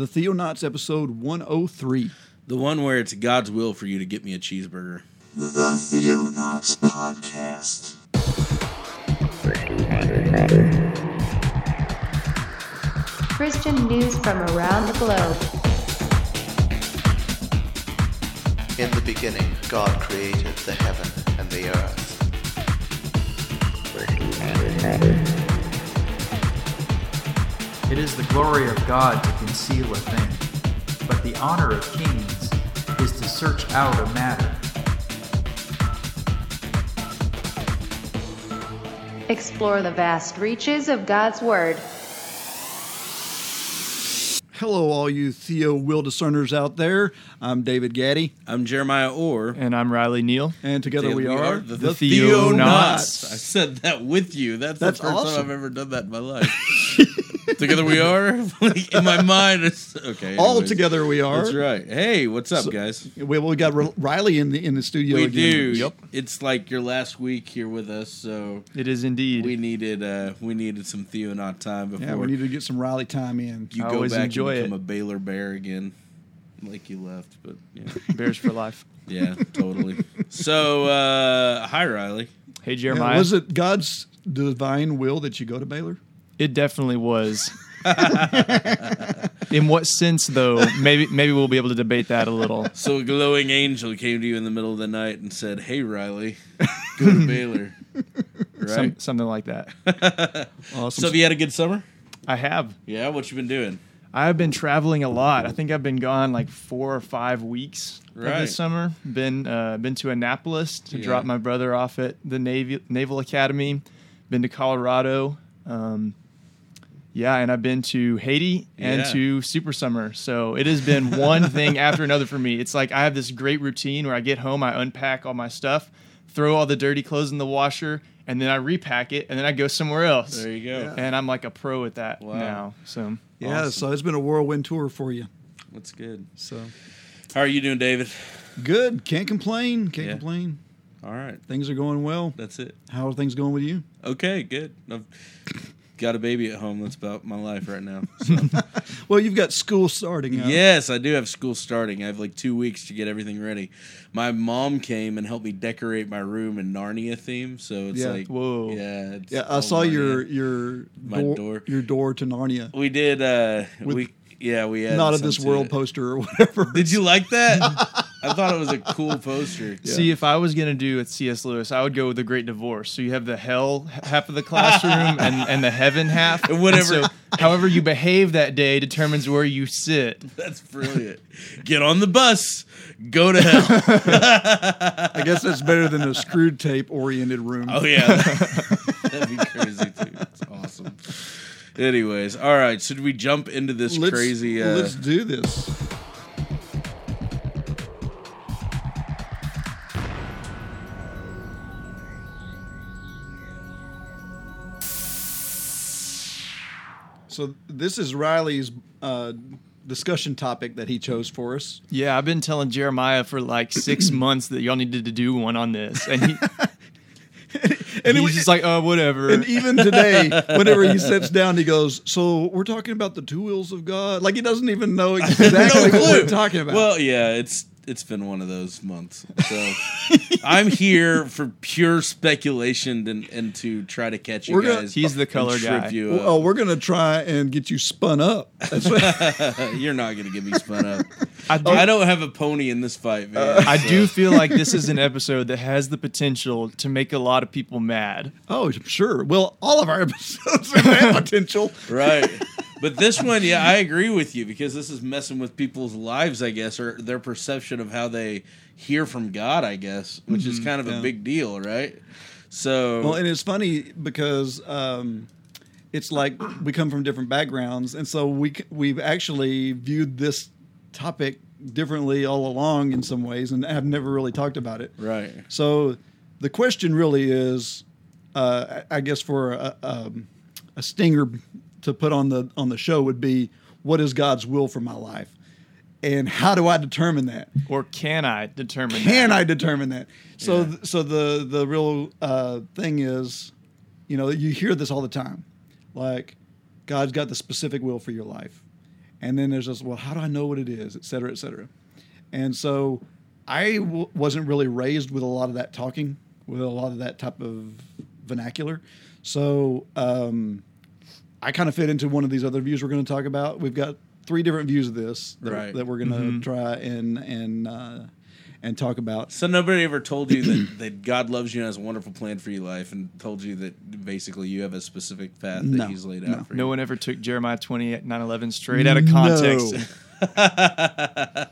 The Theonauts episode 103. The one where it's God's will for you to get me a cheeseburger. The Theonauts podcast. Christian news from around the globe. In the beginning, God created the heaven and the earth. It is the glory of God to conceal a thing, but the honor of kings is to search out a matter. Explore the vast reaches of God's Word. Hello, all you Theo Will discerners out there. I'm David Gaddy. I'm Jeremiah Orr. And I'm Riley Neal. And together we are the Theonauts. I said that with you. That's the first awesome. Time I've ever done that in my life. Together we are? Like, in my mind, it's... Okay. Anyways. All together we are. That's right. Hey, what's up, guys? We got Riley in the studio again. We do. Yep. It's like your last week here with us, so... It is indeed. We needed some Theonaut time before... Yeah, we needed to get some Riley time in. You I go back enjoy and become a Baylor Bear again, like you left, but... Yeah. Bears for life. Yeah, totally. So, hi, Riley. Hey, Jeremiah. Now, was it God's divine will that you go to Baylor? It definitely was. In what sense, though? Maybe we'll be able to debate that a little. So a glowing angel came to you in the middle of the night and said, "Hey, Riley, go to Baylor." Right? Something like that. Awesome. So have you had a good summer? I have. Yeah? What you been doing? I've been traveling a lot. I think I've been gone like 4 or 5 weeks right. This summer. Been to Annapolis to drop my brother off at the Naval Academy. Been to Colorado. Yeah, and I've been to Haiti and to Super Summer, so it has been one thing after another for me. It's like I have this great routine where I get home, I unpack all my stuff, throw all the dirty clothes in the washer, and then I repack it, and then I go somewhere else. There you go. Yeah. And I'm like a pro at that now. So yeah, awesome. So it's been a whirlwind tour for you. That's good. So how are you doing, David? Good. Can't complain. Can't complain. All right. Things are going well. That's it. How are things going with you? Okay, good. Got a baby at home. That's about my life right now. So. Well, you've got school starting. Huh? Yes, I do have school starting. I have like 2 weeks to get everything ready. My mom came and helped me decorate my room in Narnia theme. So it's like, whoa, yeah, it's I saw Narnia. your door to Narnia. We did. We had not of this world poster or whatever. Did you like that? I thought it was a cool poster. Yeah. See, if I was going to do with C.S. Lewis, I would go with The Great Divorce. So you have the hell half of the classroom and the heaven half. Whatever. And so, however you behave that day determines where you sit. That's brilliant. Get on the bus. Go to hell. I guess that's better than a screwed tape-oriented room. Oh, yeah. That'd be crazy, too. That's awesome. Anyways, all right. Should we jump into this crazy... Let's do this. So this is Riley's discussion topic that he chose for us. Yeah, I've been telling Jeremiah for like 6 months that y'all needed to do one on this. And he... And he's just like, oh, whatever. And even today, whenever he sits down, he goes, so we're talking about the two wills of God? Like, he doesn't even know exactly what we're talking about. Well, yeah, it's been one of those months. So I'm here for pure speculation and to try to catch you guys. He's the color guy. We're going to try and get you spun up. That's what you're not going to get me spun up. I don't have a pony in this fight, man. I do feel like this is an episode that has the potential to make a lot of people mad. Oh, sure. Well, all of our episodes have potential. Right. But this one, yeah, I agree with you because this is messing with people's lives, I guess, or their perception of how they hear from God, I guess, which is kind of a big deal, right? So, well, and it's funny because it's like we come from different backgrounds, and so we've actually viewed this topic differently all along in some ways, and have never really talked about it. Right. So the question really is, I guess, for a stinger to put on the show would be, what is God's will for my life? And how do I determine that? Or can I determine that? Can I determine that? So the real thing is, you hear this all the time. Like, God's got the specific will for your life. And then there's this, well, how do I know what it is, et cetera, et cetera. And so I wasn't really raised with a lot of that talking, with a lot of that type of vernacular. So I kind of fit into one of these other views we're going to talk about. We've got three different views of this that we're going to try and talk about. So nobody ever told you that God loves you and has a wonderful plan for your life and told you that basically you have a specific path that he's laid out for you? No one ever took Jeremiah 29:11 straight out of context. No.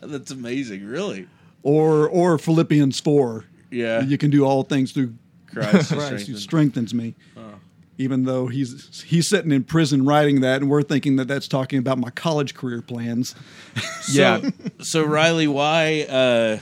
That's amazing, really. Or Philippians 4. Yeah. You can do all things through Christ who strengthens me. Oh. Even though he's sitting in prison writing that, and we're thinking that that's talking about my college career plans. Yeah. So Riley, why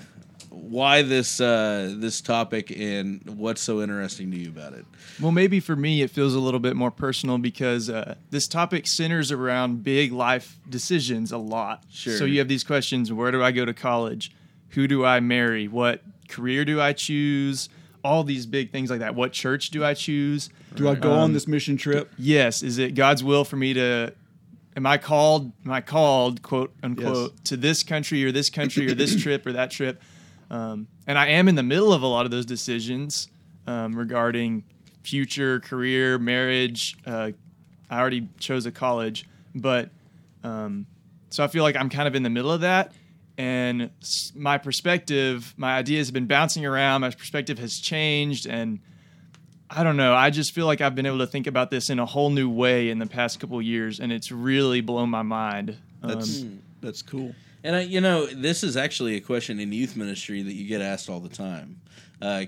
this topic, and what's so interesting to you about it? Well, maybe for me it feels a little bit more personal because this topic centers around big life decisions a lot. Sure. So you have these questions: where do I go to college? Who do I marry? What career do I choose? All these big things like that. What church do I choose? Do I go on this mission trip? Yes. Is it God's will for me to... Am I called, quote, unquote, to this country or this country or this trip or that trip? And I am in the middle of a lot of those decisions regarding future, career, marriage. I already chose a college. But so I feel like I'm kind of in the middle of that. And my perspective, my ideas have been bouncing around. My perspective has changed. And I don't know. I just feel like I've been able to think about this in a whole new way in the past couple of years. And it's really blown my mind. That's cool. And, this is actually a question in youth ministry that you get asked all the time.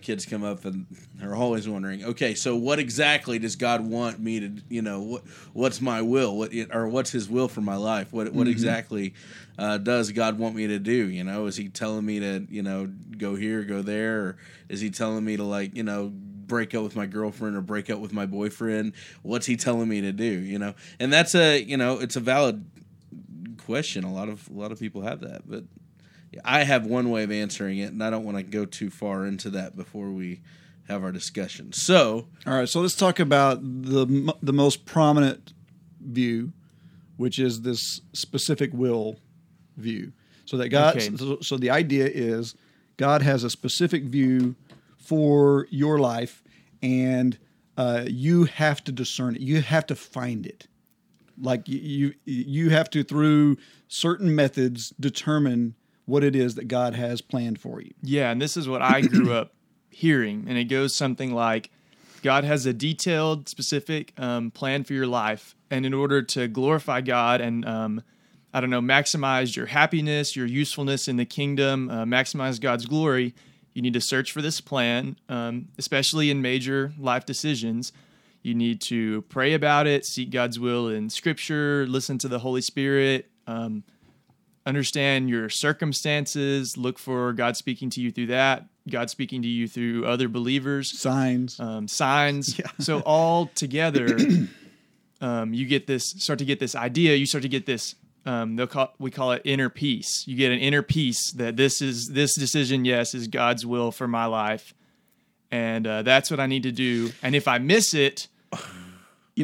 Kids come up and they're always wondering, okay, so what exactly does God want me to, what's my will, or what's his will for my life? What mm-hmm. exactly does God want me to do? Is he telling me to, go here, go there? Or is he telling me to break up with my girlfriend or break up with my boyfriend? What's he telling me to do? And that's it's a valid question. A lot of people have that, but I have one way of answering it, and I don't want to go too far into that before we have our discussion. So, all right, so let's talk about the most prominent view, which is this specific will view. So that God, okay. So the idea is God has a specific view for your life, and you have to discern it. You have to find it. Like you have to, through certain methods, determine what it is that God has planned for you. Yeah, and this is what I grew up hearing, and it goes something like, God has a detailed, specific plan for your life, and in order to glorify God and, maximize your happiness, your usefulness in the kingdom, maximize God's glory, you need to search for this plan, especially in major life decisions. You need to pray about it, seek God's will in Scripture, listen to the Holy Spirit, understand your circumstances, look for God speaking to you through that, God speaking to you through other believers. Signs. Yeah. So all together, you start to get this idea, we call it inner peace. You get an inner peace that this decision, yes, is God's will for my life. And that's what I need to do. And if I miss it...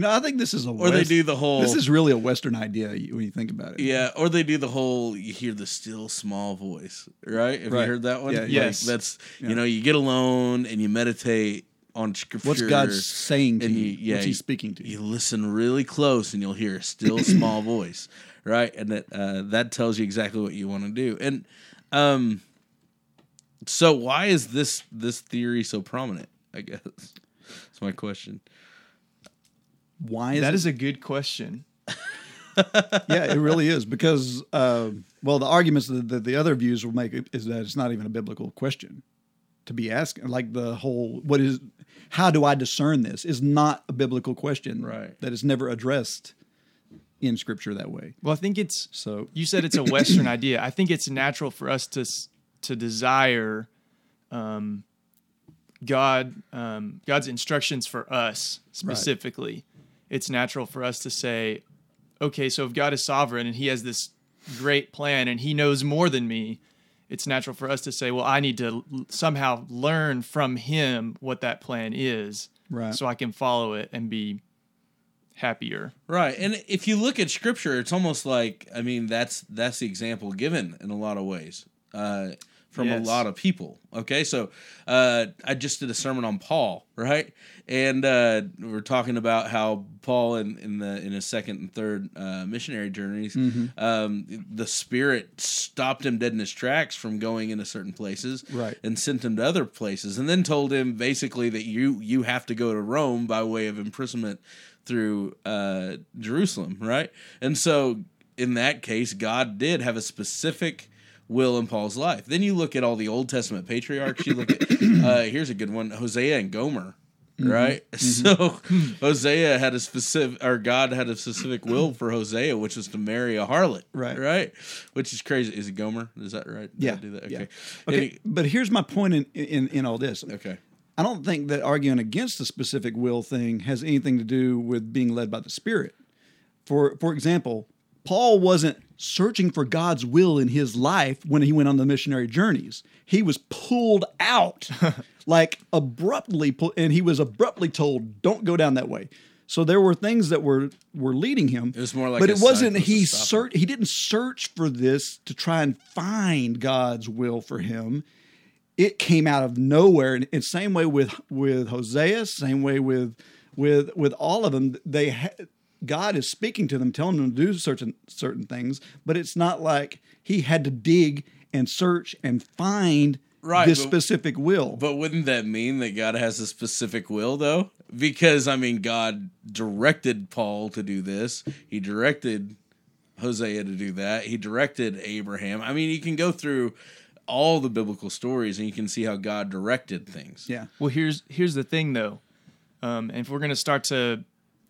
I think this is This is really a Western idea when you think about it. Yeah, or they do the whole, you hear the still small voice, right? Have you heard that one? Yeah, yes. You get alone and you meditate on Scripture. What's God saying to you? What's he speaking to you? You listen really close and you'll hear a still small voice, right? And that tells you exactly what you want to do. And so why is this theory so prominent, I guess? That's my question. Why is that is a good question. Yeah, it really is, because the arguments that the other views will make is that it's not even a biblical question to be asked. Like the whole how do I discern this is not a biblical question, right? That is never addressed in Scripture that way. Well, I think you said it's a Western idea. I think it's natural for us to desire God's instructions for us specifically. Right. It's natural for us to say, okay, so if God is sovereign and he has this great plan and he knows more than me, it's natural for us to say, well, I need to somehow learn from him what that plan is, right, so I can follow it and be happier. Right. And if you look at Scripture, it's almost like, I mean, that's the example given in a lot of ways from a lot of people. Okay, so I just did a sermon on Paul, right? And we're talking about how Paul in his second and third missionary journeys, the Spirit stopped him dead in his tracks from going into certain places, right, and sent him to other places, and then told him basically that you have to go to Rome by way of imprisonment through Jerusalem, right? And so in that case, God did have a specific will in Paul's life. Then you look at all the Old Testament patriarchs. You look at, here's a good one, Hosea and Gomer, right? So Hosea had a specific, or God had a specific will for Hosea, which was to marry a harlot, right? Which is crazy. Is it Gomer? Is that right? Did I do that? Okay. But here's my point in all this. Okay. I don't think that arguing against the specific will thing has anything to do with being led by the Spirit. For example, Paul wasn't searching for God's will in his life when he went on the missionary journeys. He was pulled out, like abruptly, and he was abruptly told, don't go down that way. So there were things that were leading him. It was more like, but it wasn't, he didn't search for this to try and find God's will for him. It came out of nowhere, and same way with Hosea, same way with all of them. God is speaking to them, telling them to do certain things, but it's not like he had to dig and search and find specific will. But wouldn't that mean that God has a specific will, though? Because, I mean, God directed Paul to do this. He directed Hosea to do that. He directed Abraham. I mean, you can go through all the biblical stories and you can see how God directed things. Yeah. Well, here's the thing, though. And if we're going to start to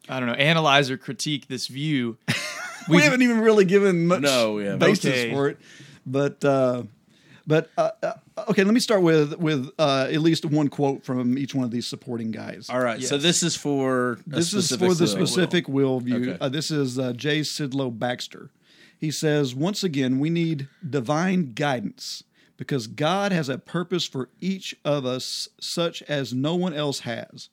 analyze or critique this view. We haven't even really given much basis for it. But let me start with at least one quote from each one of these supporting guys. All right, so this is for the specific will view. Okay. This is J. Sidlow Baxter. He says, once again, we need divine guidance because God has a purpose for each of us such as no one else has.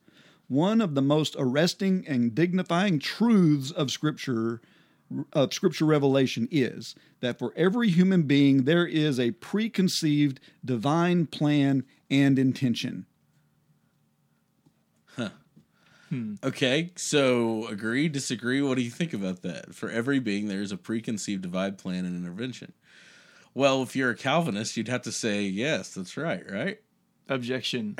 One of the most arresting and dignifying truths of Scripture revelation is that for every human being, there is a preconceived divine plan and intention. Huh. Okay, so agree, disagree. What do you think about that? For every being, there is a preconceived divine plan and intervention. Well, if you're a Calvinist, you'd have to say, yes, that's right, right? Objection.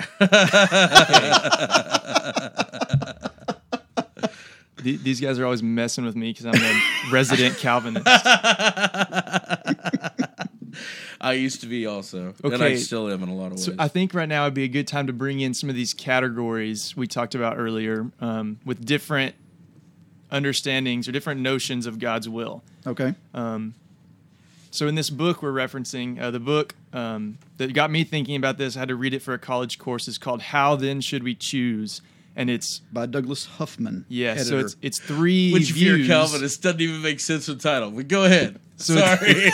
These guys are always messing with me because I'm a resident Calvinist. I used to be also, and I still am in a lot of ways. So I think right now would be a good time to bring in some of these categories we talked about earlier with different understandings or different notions of God's will. Okay. So in this book we're referencing, the book that got me thinking about this, I had to read it for a college course, is called How Then Should We Choose? And it's by Douglas Huffman. Yeah, editor. So it's three views. Which, if you're Calvinist, doesn't even make sense with title, but go ahead. So sorry.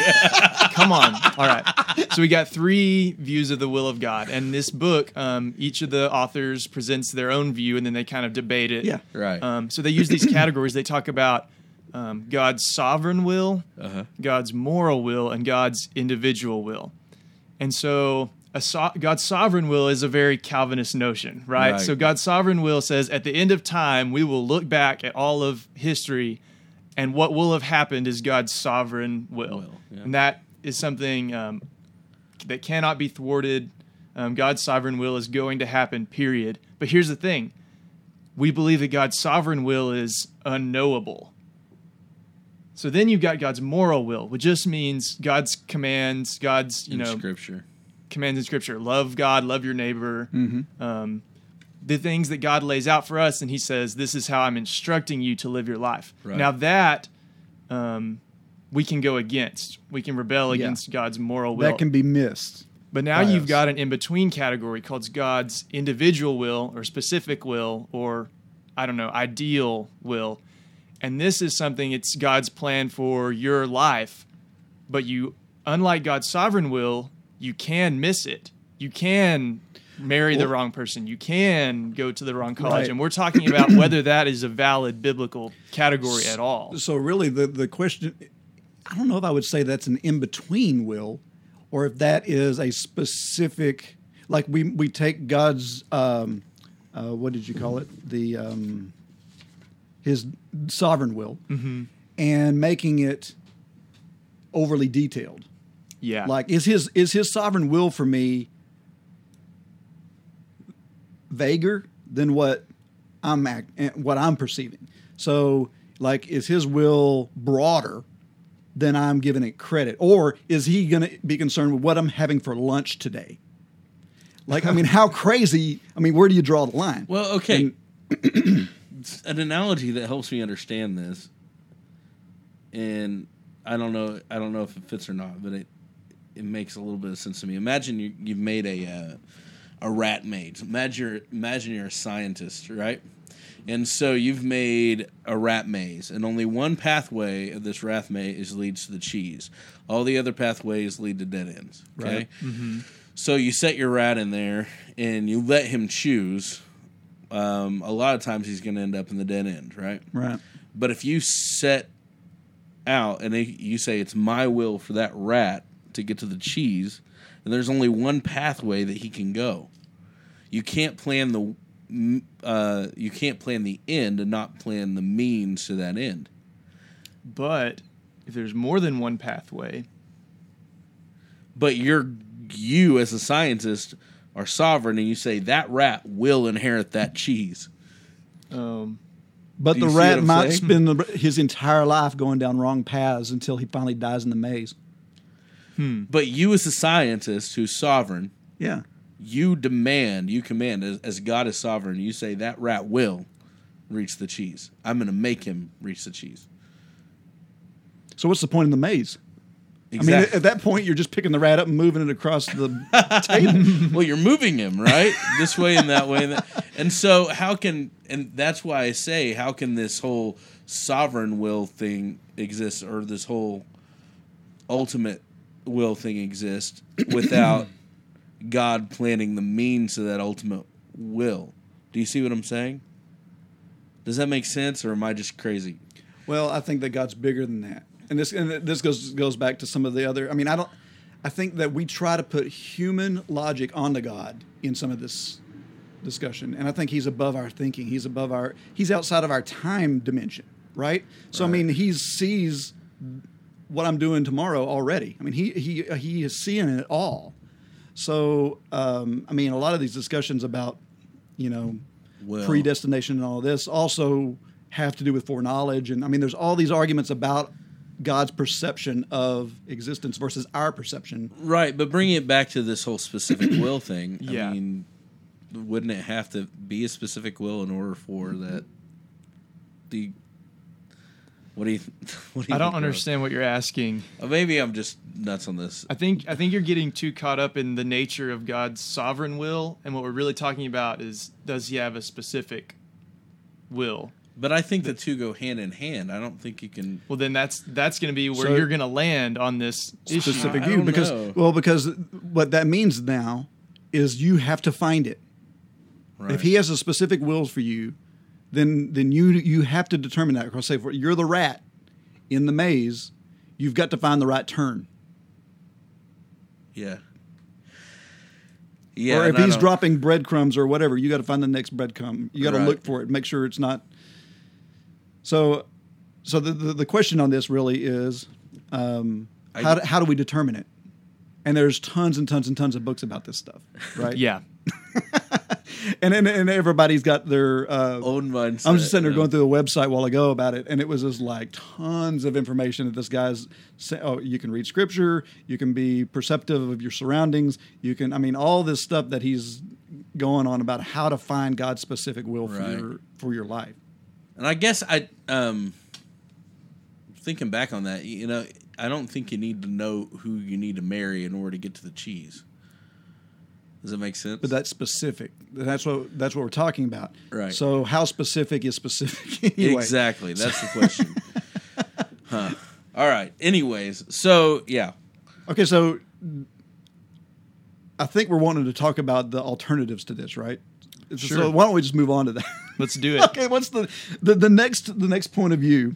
Come on. All right. So we got three views of the will of God. And this book, each of the authors presents their own view, and then they kind of debate it. Yeah, right. So they use these categories. They talk about God's sovereign will, God's moral will, and God's individual will. And so God's sovereign will is a very Calvinist notion, right? So God's sovereign will says at the end of time, we will look back at all of history and what will have happened is God's sovereign will. Yeah. And that is something that cannot be thwarted. God's sovereign will is going to happen, period. But here's the thing. We believe that God's sovereign will is unknowable. So then you've got God's moral will, which just means God's commands, God's, commands in Scripture. Love God, love your neighbor. The things that God lays out for us, and he says, this is how I'm instructing you to live your life. Right. Now that we can go against. We can rebel against God's moral will. That can be missed. But now you've got an in-between category called God's individual will or specific will or, ideal will. And this is something, it's God's plan for your life, but unlike God's sovereign will, you can miss it. You can marry the wrong person. You can go to the wrong college. Right. And we're talking about whether that is a valid biblical category at all. So really the question, I don't know if I would say that's an in-between will or if that is a specific, like we take God's, what did you call it? The his sovereign will and making it overly detailed. Yeah. Like is his sovereign will for me vaguer than what I'm perceiving? So like is his will broader than I'm giving it credit, or is he going to be concerned with what I'm having for lunch today? Like, I mean, how crazy? I mean, where do you draw the line? Well, okay. And an analogy that helps me understand this, and I don't know if it fits or not, but it makes a little bit of sense to me. Imagine you've made a rat maze. Imagine you're a scientist, right? And so you've made a rat maze, and only one pathway of this rat maze leads to the cheese. All the other pathways lead to dead ends. Okay? Right. Mm-hmm. So you set your rat in there, and you let him choose. A lot of times he's going to end up in the dead end, right? Right. But if you set out and you say it's my will for that rat to get to the cheese, and there's only one pathway that he can go, you can't plan the end and not plan the means to that end. But if there's more than one pathway, but you as a scientist are sovereign and you say that rat will inherit that cheese. But the rat might spend his entire life going down wrong paths until he finally dies in the maze. But you as a scientist who's sovereign, yeah. You command, as God is sovereign, you say that rat will reach the cheese. I'm going to make him reach the cheese. So what's the point in the maze? Exactly. I mean, at that point, you're just picking the rat up and moving it across the table. Well, you're moving him, right? This way and that way. And so that's why I say, how can this whole sovereign will thing exist, or this whole ultimate will thing exist without God planning the means to that ultimate will? Do you see what I'm saying? Does that make sense, or am I just crazy? Well, I think that God's bigger than that, and this goes back to some of the other. I mean, I think that we try to put human logic onto God in some of this discussion, and I think He's above our thinking. He's outside of our time dimension, right? So I mean, He sees what I'm doing tomorrow already. I mean, He is seeing it all. So, I mean, a lot of these discussions about, predestination and all this also have to do with foreknowledge. And, I mean, there's all these arguments about God's perception of existence versus our perception. Right, but bringing it back to this whole specific will thing, yeah. I mean, wouldn't it have to be a specific will in order for that? I don't understand what you're asking. Maybe I'm just nuts on this. I think you're getting too caught up in the nature of God's sovereign will, and what we're really talking about is, does He have a specific will? But I think the two go hand in hand. I don't think you can. Well, then that's going to be where you're going to land on this specific view, because what that means now is you have to find it. Right. If He has a specific will for you, then you have to determine that. Because say you're the rat in the maze, you've got to find the right turn. Yeah. Yeah. Or if he's dropping breadcrumbs or whatever, you got to find the next breadcrumb. You got to look for it, make sure it's not. So the question on this really is, how do we determine it? And there's tons and tons and tons of books about this stuff, right? Yeah. And everybody's got their own mindset. I'm just sitting there going through the website while ago about it, and it was just like tons of information that this guy's saying. Oh, you can read scripture, you can be perceptive of your surroundings, you can, I mean, all this stuff that he's going on about how to find God's specific will for your life. And I guess I, thinking back on that, I don't think you need to know who you need to marry in order to get to the cheese. Does that make sense? But that's specific. That's what we're talking about. Right. So how specific is specific anyway? Exactly. That's the question. Huh. All right. Anyways. So, yeah. Okay. So I think we're wanting to talk about the alternatives to this, right? Sure. So why don't we just move on to that? Let's do it. Okay. What's the next point of view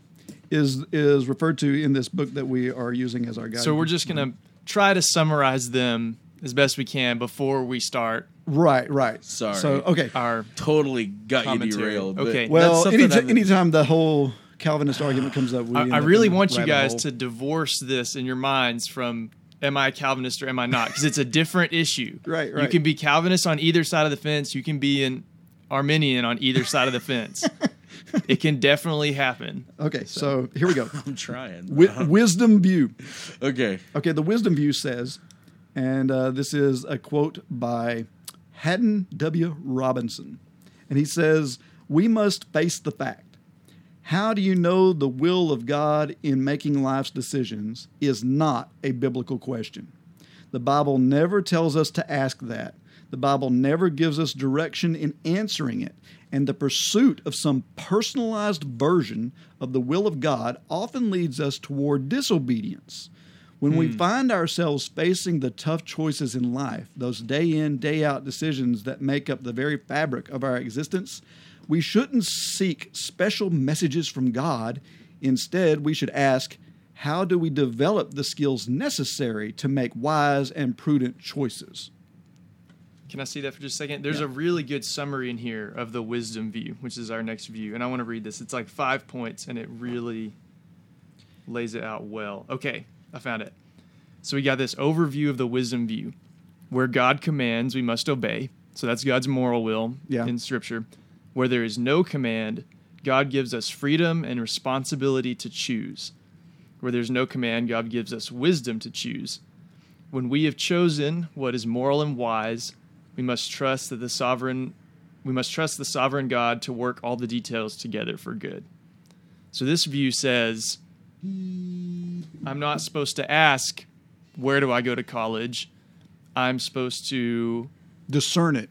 is referred to in this book that we are using as our guide. So we're just going to try to summarize them as best we can before we start. Right. Sorry. So, okay. Our totally got commentary. You derailed. Okay. Well, anytime the whole Calvinist argument comes up, I really want you guys to divorce this in your minds from am I a Calvinist or am I not? Because it's a different issue. Right. You can be Calvinist on either side of the fence. You can be an Arminian on either side of the fence. It can definitely happen. Okay, so here we go. I'm trying. Wisdom view. Okay, the wisdom view says, and this is a quote by Haddon W. Robinson, and he says, "We must face the fact. How do you know the will of God in making life's decisions is not a biblical question? The Bible never tells us to ask that. The Bible never gives us direction in answering it, and the pursuit of some personalized version of the will of God often leads us toward disobedience. When we find ourselves facing the tough choices in life, those day in, day out decisions that make up the very fabric of our existence, we shouldn't seek special messages from God. Instead, we should ask, how do we develop the skills necessary to make wise and prudent choices?" Can I see that for just a second? There's a really good summary in here of the wisdom view, which is our next view. And I want to read this. It's like 5 points, and it really lays it out well. Okay, I found it. So we got this overview of the wisdom view. Where God commands, we must obey. So that's God's moral will in Scripture. Where there is no command, God gives us freedom and responsibility to choose. Where there's no command, God gives us wisdom to choose. When we have chosen what is moral and wise, We must trust the sovereign God to work all the details together for good. So this view says, I'm not supposed to ask, where do I go to college? I'm supposed to discern it,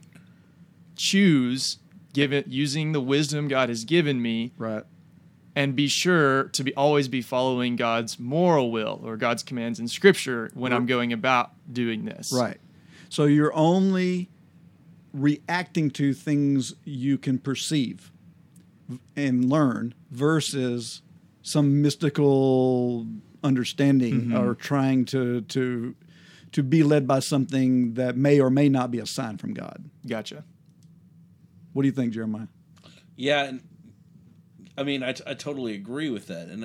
choose, using the wisdom God has given me, right? And be sure to always be following God's moral will or God's commands in Scripture when I'm going about doing this, right? So you're only reacting to things you can perceive and learn versus some mystical understanding or trying to be led by something that may or may not be a sign from God. Gotcha. What do you think, Jeremiah? Yeah, and I mean, I totally agree with that. And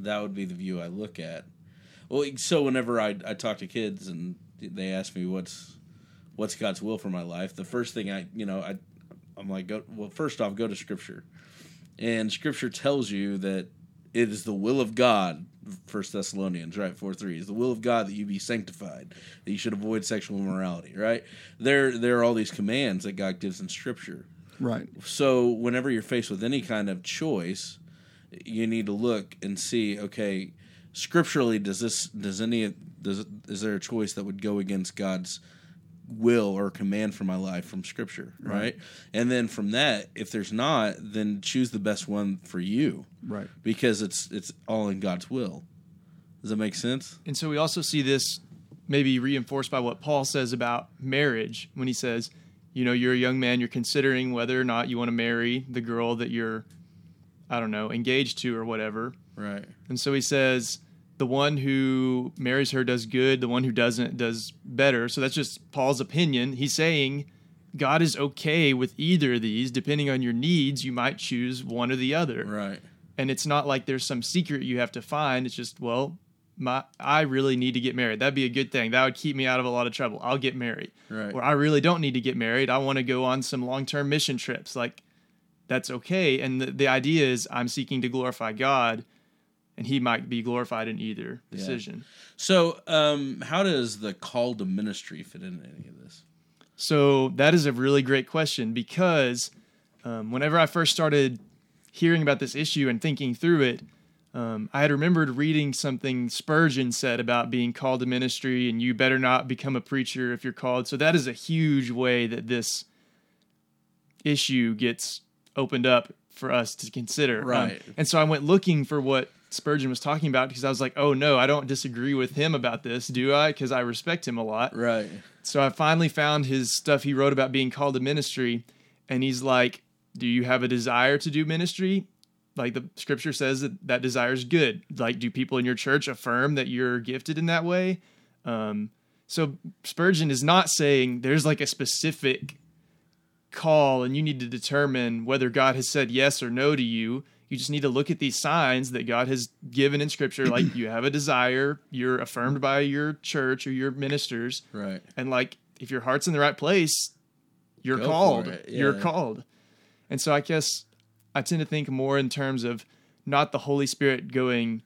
that would be the view I look at. Well, so whenever I talk to kids and they ask me what's God's will for my life, the first thing I'm like, first off, go to Scripture, and Scripture tells you that it is the will of God. 1 Thessalonians, right, 4:3 is the will of God that you be sanctified, that you should avoid sexual immorality. Right there are all these commands that God gives in Scripture. Right. So whenever you're faced with any kind of choice, you need to look and see, okay, scripturally, is there a choice that would go against God's will or command for my life from Scripture, right? And then from that, if there's not, then choose the best one for you, right? Because it's all in God's will. Does that make sense? And so we also see this maybe reinforced by what Paul says about marriage when he says, you're a young man, you're considering whether or not you want to marry the girl that you're, engaged to or whatever. Right. And so he says, the one who marries her does good, the one who doesn't does better. So that's just Paul's opinion. He's saying God is okay with either of these. Depending on your needs, you might choose one or the other. Right. And it's not like there's some secret you have to find. It's just, I really need to get married. That'd be a good thing. That would keep me out of a lot of trouble. I'll get married. Right. Or I really don't need to get married. I want to go on some long-term mission trips. Like, that's okay. And the idea is I'm seeking to glorify God, and he might be glorified in either decision. Yeah. So how does the call to ministry fit into any of this? So that is a really great question, because whenever I first started hearing about this issue and thinking through it, I had remembered reading something Spurgeon said about being called to ministry, and you better not become a preacher if you're called. So that is a huge way that this issue gets opened up for us to consider. Right. And so I went looking for what Spurgeon was talking about, because I was like, oh no, I don't disagree with him about this, do I? Because I respect him a lot. Right. So I finally found his stuff he wrote about being called to ministry, and he's like, do you have a desire to do ministry? Like the scripture says that that desire is good. Like, do people in your church affirm that you're gifted in that way? So Spurgeon is not saying there's like a specific call and you need to determine whether God has said yes or no to you. You just need to look at these signs that God has given in scripture. Like, you have a desire, you're affirmed by your church or your ministers. Right. And like, if your heart's in the right place, you're called. Yeah. You're called. And so I guess I tend to think more in terms of not the Holy Spirit going,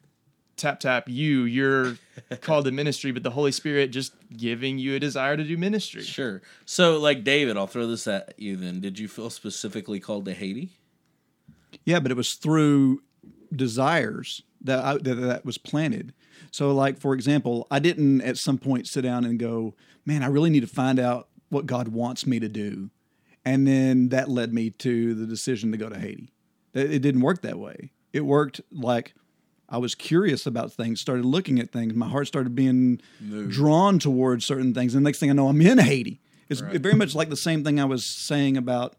tap, tap, you're called to ministry, but the Holy Spirit just giving you a desire to do ministry. Sure. So like David, I'll throw this at you then. Did you feel specifically called to Haiti? Yeah, but it was through desires that was planted. So, like, for example, I didn't at some point sit down and go, man, I really need to find out what God wants me to do. And then that led me to the decision to go to Haiti. It didn't work that way. It worked like I was curious about things, started looking at things. My heart started being drawn towards certain things. And the next thing I know, I'm in Haiti. It's right. Very much like the same thing I was saying about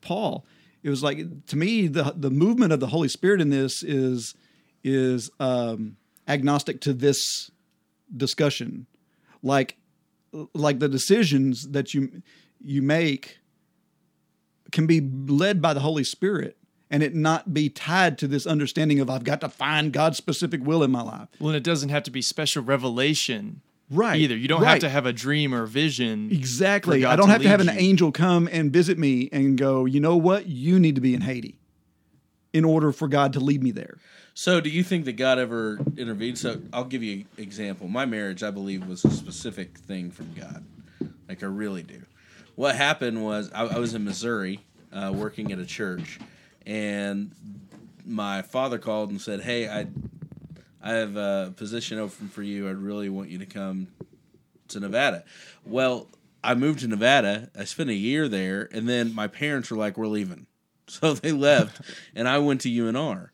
Paul. It was like, to me, the movement of the Holy Spirit in this is agnostic to this discussion. Like the decisions that you make can be led by the Holy Spirit, and it not be tied to this understanding of I've got to find God's specific will in my life. Well, and it doesn't have to be special revelation. Right. Either. You don't have to have a dream or vision. Exactly. I don't have to have an angel come and visit me and go, you know what? You need to be in Haiti in order for God to lead me there. So do you think that God ever intervened? So I'll give you an example. My marriage, I believe, was a specific thing from God. Like, I really do. What happened was I was in Missouri working at a church, and my father called and said, hey, I have a position open for you. I really want you to come to Nevada. Well, I moved to Nevada. I spent a year there, and then my parents were like, we're leaving. So they left, and I went to UNR.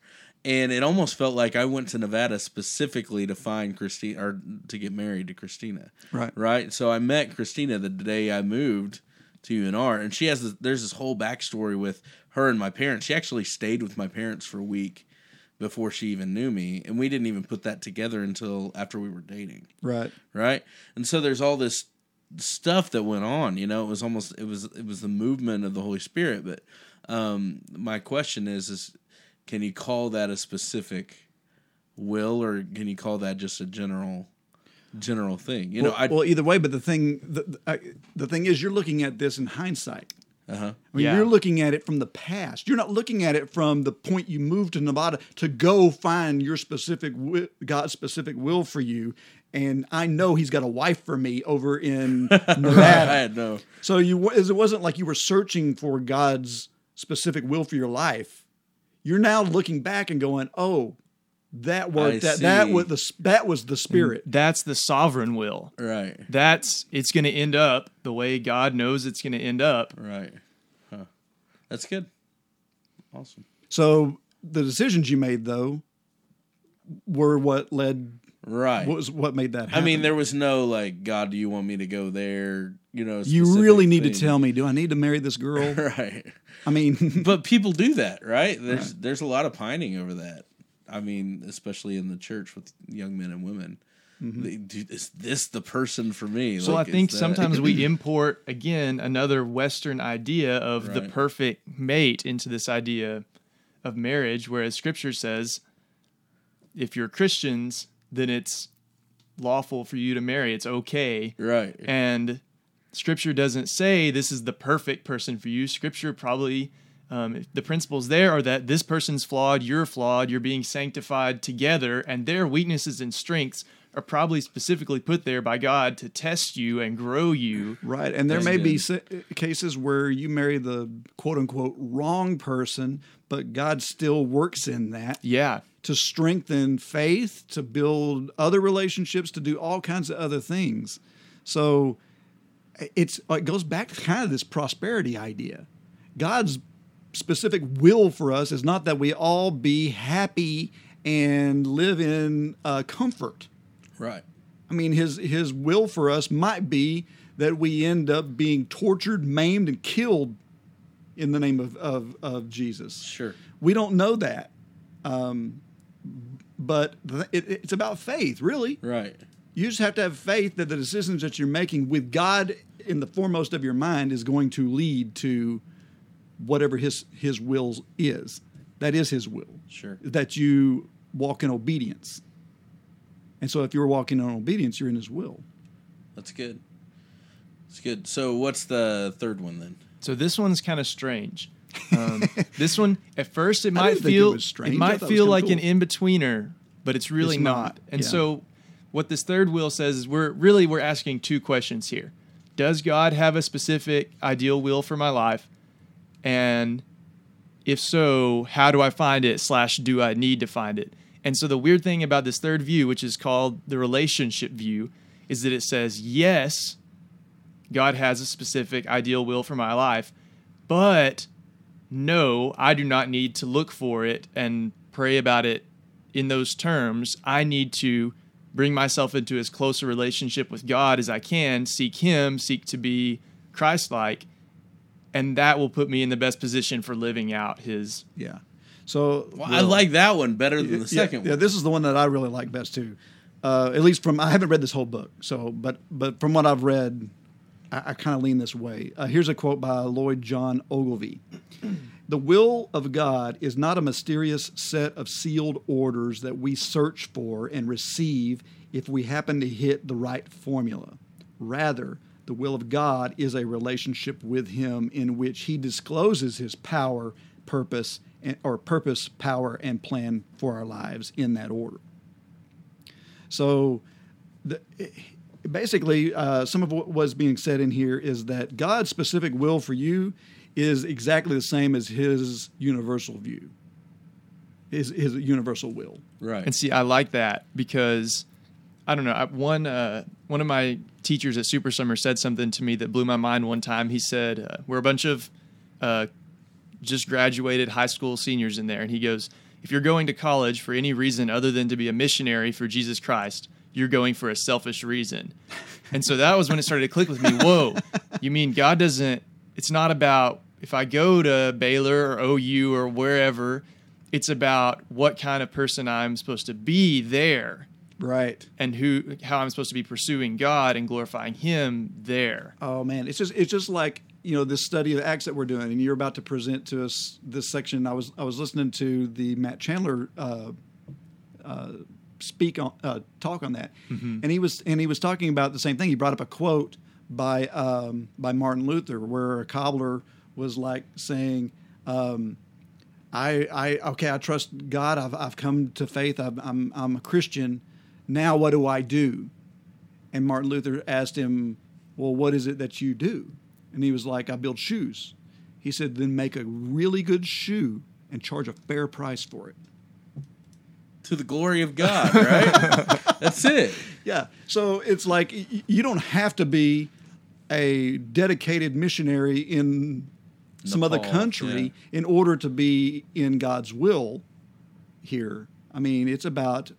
And it almost felt like I went to Nevada specifically to find Christina, or to get married to Christina. Right. Right? So I met Christina the day I moved to UNR, and she has there's this whole backstory with her and my parents. She actually stayed with my parents for a week before she even knew me, and we didn't even put that together until after we were dating. Right. Right? And so there's all this stuff that went on, you know. It was almost it was the movement of the Holy Spirit, but my question is can you call that a specific will, or can you call that just a general thing? You know, well, either way, but the thing is you're looking at this in hindsight. Uh-huh. I mean, You're looking at it from the past. You're not looking at it from the point you moved to Nevada to go find your specific God's specific will for you. And I know He's got a wife for me over in Nevada. Right, no. So it wasn't like you were searching for God's specific will for your life. You're now looking back and going, "Oh, that was that was the Spirit. And that's the sovereign will. Right. It's going to end up the way God knows it's going to end up. Right. Huh. That's good. Awesome. So the decisions you made though were what led. Right. What made that happen? I mean, there was no like, God, do you want me to go there? You know, you really need to tell me, do I need to marry this girl? Right. I mean, but people do that, right? There's a lot of pining over that. I mean, especially in the church with young men and women. Mm-hmm. Is this the person for me? So I think sometimes we import, again, another Western idea of the perfect mate into this idea of marriage, whereas Scripture says, if you're Christians, then it's lawful for you to marry. It's okay. Right. And Scripture doesn't say this is the perfect person for you. Scripture probably... the principles there are that this person's flawed, you're being sanctified together, and their weaknesses and strengths are probably specifically put there by God to test you and grow you. Right, and there may be cases where you marry the quote-unquote wrong person, but God still works in that. Yeah. To strengthen faith, to build other relationships, to do all kinds of other things. So it goes back to kind of this prosperity idea. God's specific will for us is not that we all be happy and live in comfort. Right. I mean, his will for us might be that we end up being tortured, maimed, and killed in the name of Jesus. Sure. We don't know that. But it's about faith, really. Right. You just have to have faith that the decisions that you're making with God in the foremost of your mind is going to lead to whatever his will is. That is his will. Sure. That you walk in obedience. And so if you're walking in obedience, you're in his will. That's good. That's good. So what's the third one then? So this one's kind of strange. This one, at first, it might feel like an in-betweener, but it's really it's not. And so what this third will says is we're asking two questions here. Does God have a specific ideal will for my life? And if so, how do I find it / do I need to find it? And so the weird thing about this third view, which is called the relationship view, is that it says, yes, God has a specific ideal will for my life, but no, I do not need to look for it and pray about it in those terms. I need to bring myself into as close a relationship with God as I can, seek him, seek to be Christ-like, and that will put me in the best position for living out his... Yeah. So I like that one better than the second one. Yeah, this is the one that I really like best, too. At least from... I haven't read this whole book, so but from what I've read... I kind of lean this way. Here's a quote by Lloyd John Ogilvie. The will of God is not a mysterious set of sealed orders that we search for and receive if we happen to hit the right formula. Rather, the will of God is a relationship with him in which he discloses his purpose, power, and plan for our lives in that order. So, basically, some of what was being said in here is that God's specific will for you is exactly the same as his universal view, his universal will. Right. And see, I like that because, I don't know, one of my teachers at Super Summer said something to me that blew my mind one time. He said, we're a bunch of just graduated high school seniors in there, and he goes, if you're going to college for any reason other than to be a missionary for Jesus Christ— you're going for a selfish reason. And so that was when it started to click with me. Whoa, you mean God doesn't, it's not about if I go to Baylor or OU or wherever, it's about what kind of person I'm supposed to be there. Right. And how I'm supposed to be pursuing God and glorifying him there. Oh man, it's just like, you know, this study of Acts that we're doing, and you're about to present to us this section. I was listening to the Matt Chandler talk on that, mm-hmm. and he was talking about the same thing. He brought up a quote by Martin Luther, where a cobbler was like saying, "I trust God. I've come to faith. I'm a Christian. Now what do I do?" And Martin Luther asked him, "Well, what is it that you do?" And he was like, "I build shoes." He said, "Then make a really good shoe and charge a fair price for it." To the glory of God, right? That's it. Yeah. So it's like you don't have to be a dedicated missionary in Nepal, some other country in order to be in God's will here. I mean, it's about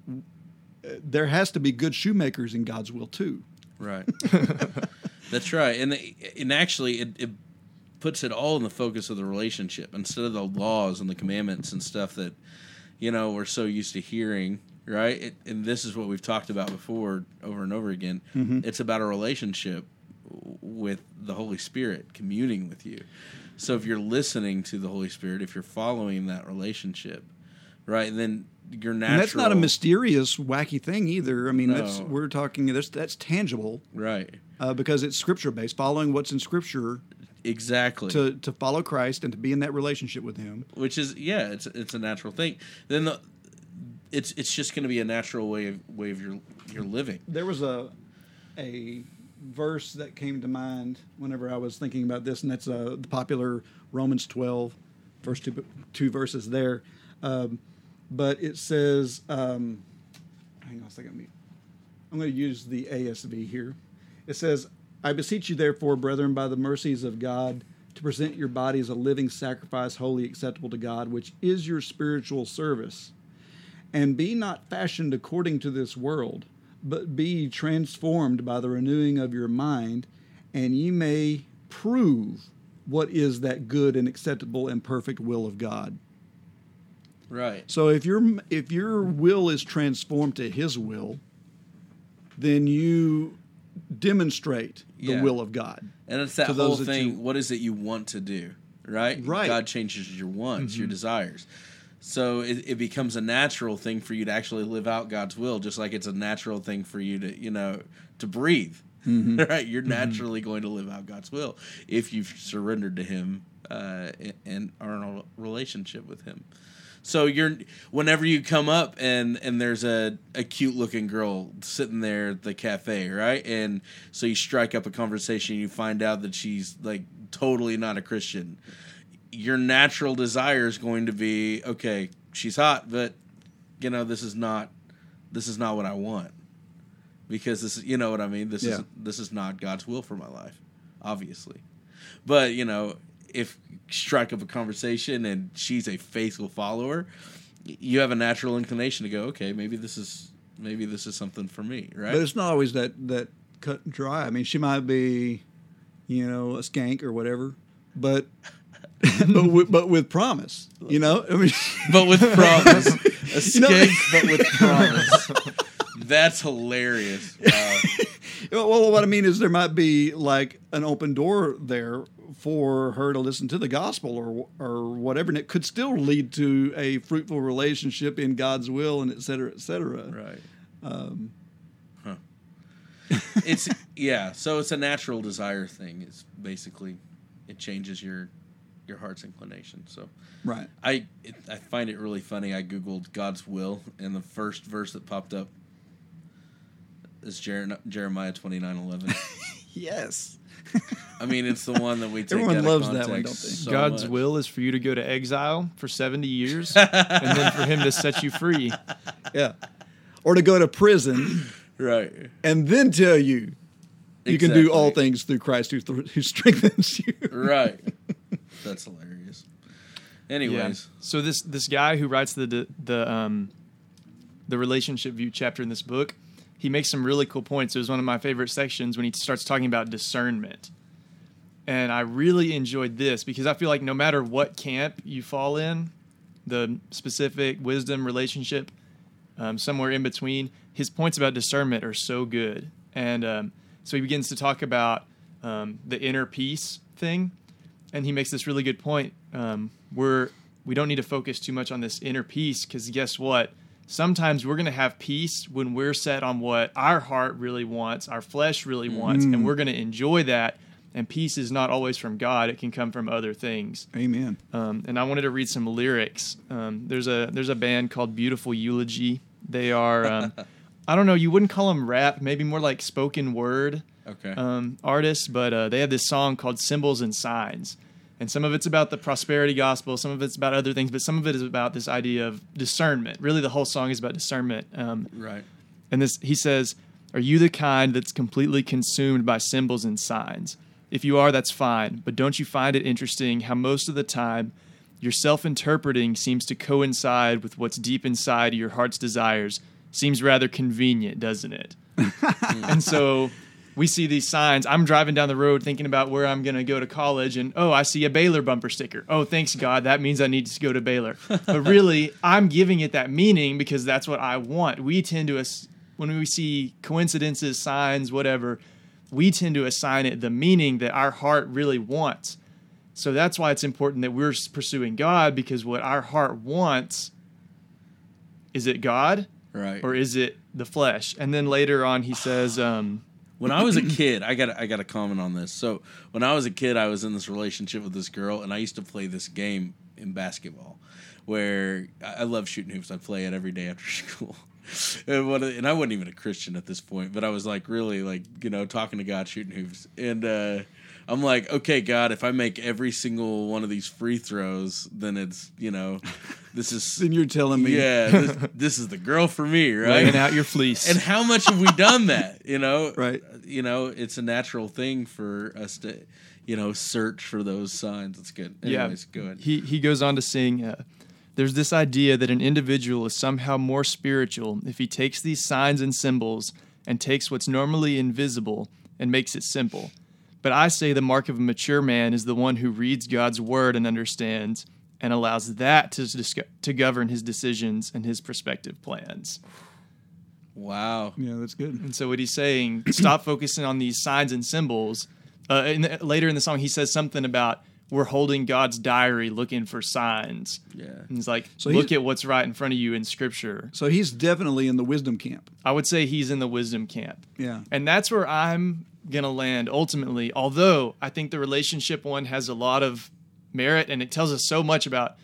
there has to be good shoemakers in God's will too. Right. That's right. And actually, it puts it all in the focus of the relationship instead of the laws and the commandments and stuff that, you know, we're so used to hearing, right? And this is what we've talked about before over and over again. Mm-hmm. It's about a relationship with the Holy Spirit communing with you. So if you're listening to the Holy Spirit, if you're following that relationship, right, then you're natural. And that's not a mysterious, wacky thing either. I mean, that's tangible. Right. Because it's Scripture-based, following what's in Scripture. Exactly. To follow Christ and to be in that relationship with him. Which is, yeah, it's a natural thing. Then it's just going to be a natural way of your living. There was a verse that came to mind whenever I was thinking about this, and that's the popular Romans 12, first two verses there. But it says, hang on a second, I'm going to use the ASV here. It says, I beseech you, therefore, brethren, by the mercies of God, to present your bodies a living sacrifice, holy, acceptable to God, which is your spiritual service. And be not fashioned according to this world, but be transformed by the renewing of your mind, and ye may prove what is that good and acceptable and perfect will of God. Right. So if your will is transformed to His will, then you demonstrate the will of God. And it's that whole thing, what is it you want to do, right? Right. God changes your wants, your desires. So it becomes a natural thing for you to actually live out God's will, just like it's a natural thing for you to, to breathe. Mm-hmm. Right? You're naturally going to live out God's will if you've surrendered to Him and are in a relationship with Him. So whenever you come up and there's a cute-looking girl sitting there at the cafe, right? And so you strike up a conversation and you find out that she's, totally not a Christian. Your natural desire is going to be, okay, she's hot, but, this is not what I want. Because this is, you know what I mean? This is not God's will for my life, obviously. But, if you strike up a conversation and she's a faithful follower, you have a natural inclination to go, okay, maybe this is something for me, right? But it's not always that cut and dry. I mean, she might be, a skank or whatever, but... but with promise, I mean, but with promise, a skank, but with promise. That's hilarious. Wow. Well, what I mean is there might be an open door there for her to listen to the gospel or whatever, and it could still lead to a fruitful relationship in God's will, and et cetera, et cetera. Right. So it's a natural desire thing. It's basically it changes your heart's inclination. So right. I find it really funny. I Googled God's will, and the first verse that popped up is Jeremiah 29:11. Yes. I mean, it's the one that we take Everyone out loves of context that one, don't they? So God's will is for you to go to exile for 70 years and then for Him to set you free. Yeah. Or to go to prison. Right. And then tell you, you can do all things through Christ who strengthens you. Right. That's hilarious. Anyways, so this guy who writes the relationship view chapter in this book, he makes some really cool points. It was one of my favorite sections when he starts talking about discernment, and I really enjoyed this because I feel like no matter what camp you fall in, the specific wisdom relationship, somewhere in between, his points about discernment are so good. And so he begins to talk about the inner peace thing. And he makes this really good point. We don't need to focus too much on this inner peace because guess what? Sometimes we're going to have peace when we're set on what our heart really wants, our flesh really wants, and we're going to enjoy that. And peace is not always from God. It can come from other things. Amen. And I wanted to read some lyrics. There's a band called Beautiful Eulogy. They are, I don't know, you wouldn't call them rap, maybe more like spoken word artists, but they have this song called Symbols and Signs. And some of it's about the prosperity gospel, some of it's about other things, but some of it is about this idea of discernment. Really, the whole song is about discernment. Right. And he says, "Are you the kind that's completely consumed by symbols and signs? If you are, that's fine. But don't you find it interesting how most of the time your self-interpreting seems to coincide with what's deep inside your heart's desires? Seems rather convenient, doesn't it?" And so... we see these signs. I'm driving down the road thinking about where I'm going to go to college, and, I see a Baylor bumper sticker. Oh, thanks, God. That means I need to go to Baylor. But really, I'm giving it that meaning because that's what I want. We tend to, when we see coincidences, signs, whatever, we tend to assign it the meaning that our heart really wants. So that's why it's important that we're pursuing God, because what our heart wants, is it God? Right. Or is it the flesh? And then later on, he says... When I was a kid, I got to comment on this. So when I was a kid, I was in this relationship with this girl, and I used to play this game in basketball where I love shooting hoops. I'd play it every day after school. And I wasn't even a Christian at this point, but I was really talking to God, shooting hoops. And I'm like, okay, God, if I make every single one of these free throws, then it's, this is... then you're telling me... yeah, this is the girl for me, right? Laying out your fleece. And how much have we done that, Right. It's a natural thing for us to, search for those signs. It's good. Anyways, go ahead. He goes on to sing... There's this idea that an individual is somehow more spiritual if he takes these signs and symbols and takes what's normally invisible and makes it simple. But I say the mark of a mature man is the one who reads God's word and understands and allows that to govern his decisions and his prospective plans. Wow. Yeah, that's good. And so what he's saying, stop focusing on these signs and symbols. Later in the song, he says something about we're holding God's diary looking for signs. Yeah. And he's like, so look at what's right in front of you in Scripture. So he's definitely in the wisdom camp. I would say he's in the wisdom camp. Yeah. And that's where I'm going to land ultimately, although I think the relationship one has a lot of merit, and it tells us so much about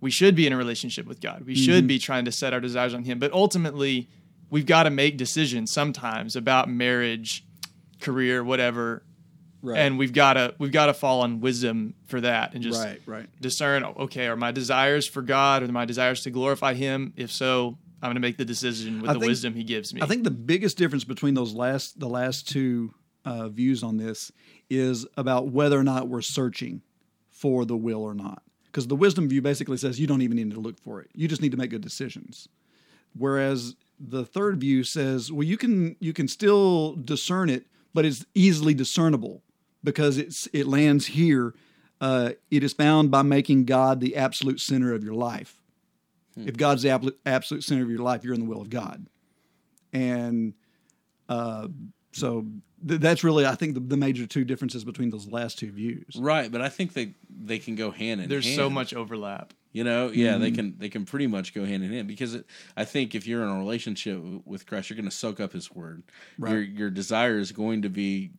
we should be in a relationship with God. We should be trying to set our desires on him. But ultimately, we've got to make decisions sometimes about marriage, career, whatever. Right. And we've got to fall on wisdom for that and just discern, okay, are my desires for God? Are my desires to glorify him? If so, I'm going to make the decision with the wisdom he gives me. I think the biggest difference between the last two views on this is about whether or not we're searching for the will or not. Because the wisdom view basically says you don't even need to look for it. You just need to make good decisions. Whereas the third view says, well, you can still discern it, but it's easily discernible because it lands here. It is found by making God the absolute center of your life. If God's the absolute center of your life, you're in the will of God. And so that's really, I think, the major two differences between those last two views. Right, but I think they can go hand in hand. There's so much overlap. You know, they can pretty much go hand in hand because I think if you're in a relationship with Christ, you're going to soak up his word. Right. Your desire is going to be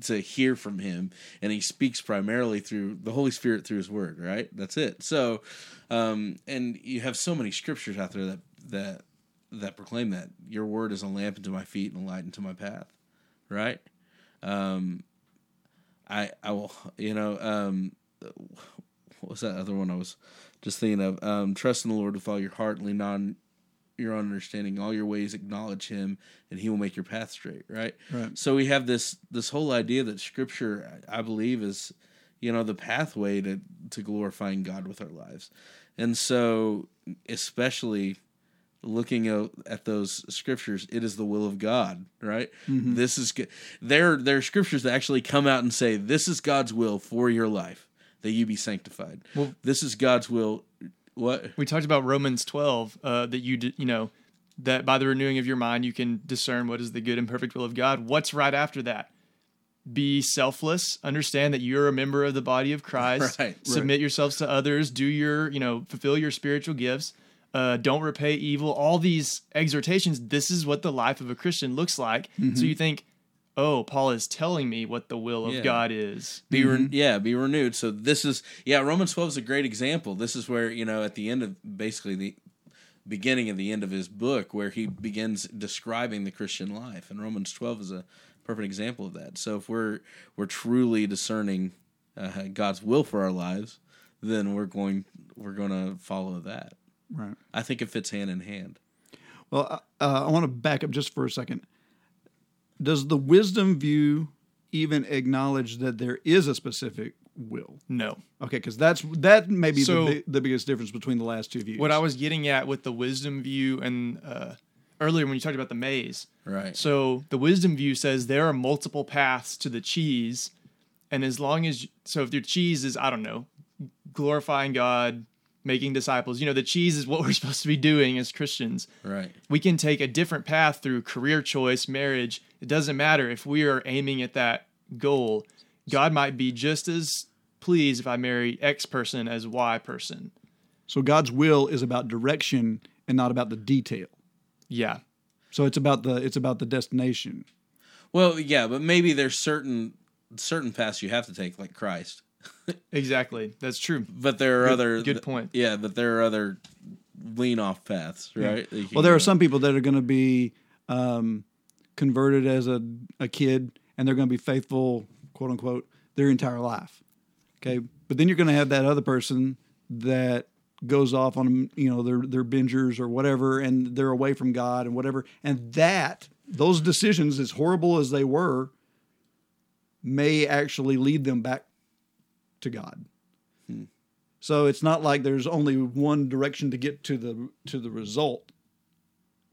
to hear from him, and he speaks primarily through the Holy Spirit through his word, right? That's it. So, and you have so many scriptures out there that proclaim that your word is a lamp unto my feet and a light unto my path, right? What was that other one I was just thinking of? Trust in the Lord with all your heart and lean on your own understanding. All your ways acknowledge him, and he will make your path straight, right? Right. So we have this whole idea that Scripture, I believe, is, you know, the pathway to glorifying God with our lives. And so especially looking at those scriptures, it is the will of God, right? Mm-hmm. This is good. There are scriptures that actually come out and say, this is God's will for your life, that you be sanctified. Well, this is God's will. What we talked about Romans 12, that that by the renewing of your mind you can discern what is the good and perfect will of God. What's right after that? Be selfless. Understand that you're a member of the body of Christ. Right, submit yourselves to others. Do your fulfill your spiritual gifts. Don't repay evil. All these exhortations. This is what the life of a Christian looks like. Mm-hmm. So you think, oh, Paul is telling me what the will of God is. Be renewed. So this is, Romans 12 is a great example. This is where, at the end of, basically the beginning of the end of his book, where he begins describing the Christian life. And Romans 12 is a perfect example of that. So if we're truly discerning God's will for our lives, then we're going to follow that. Right. I think it fits hand in hand. Well, I want to back up just for a second. Does the wisdom view even acknowledge that there is a specific will? No. Okay, because that may be the biggest difference between the last two views. What I was getting at with the wisdom view and earlier when you talked about the maze. Right. So the wisdom view says there are multiple paths to the cheese, and as long as... So if your cheese is, I don't know, glorifying God, making disciples, the cheese is what we're supposed to be doing as Christians. Right. We can take a different path through career choice, marriage. It doesn't matter if we are aiming at that goal. God might be just as pleased if I marry X person as Y person. So God's will is about direction and not about the detail. Yeah. So it's about the destination. Well, yeah, but maybe there's certain paths you have to take, like Christ. Exactly. That's true. But there are other... Good point. Yeah, but there are other lean-off paths, right? Yeah. Well, there are some people that are going to be converted as a kid, and they're going to be faithful, quote-unquote, their entire life. Okay? But then you're going to have that other person that goes off on, their bingers or whatever, and they're away from God and whatever. And those decisions, as horrible as they were, may actually lead them back to God. So it's not like there's only one direction to get to the result.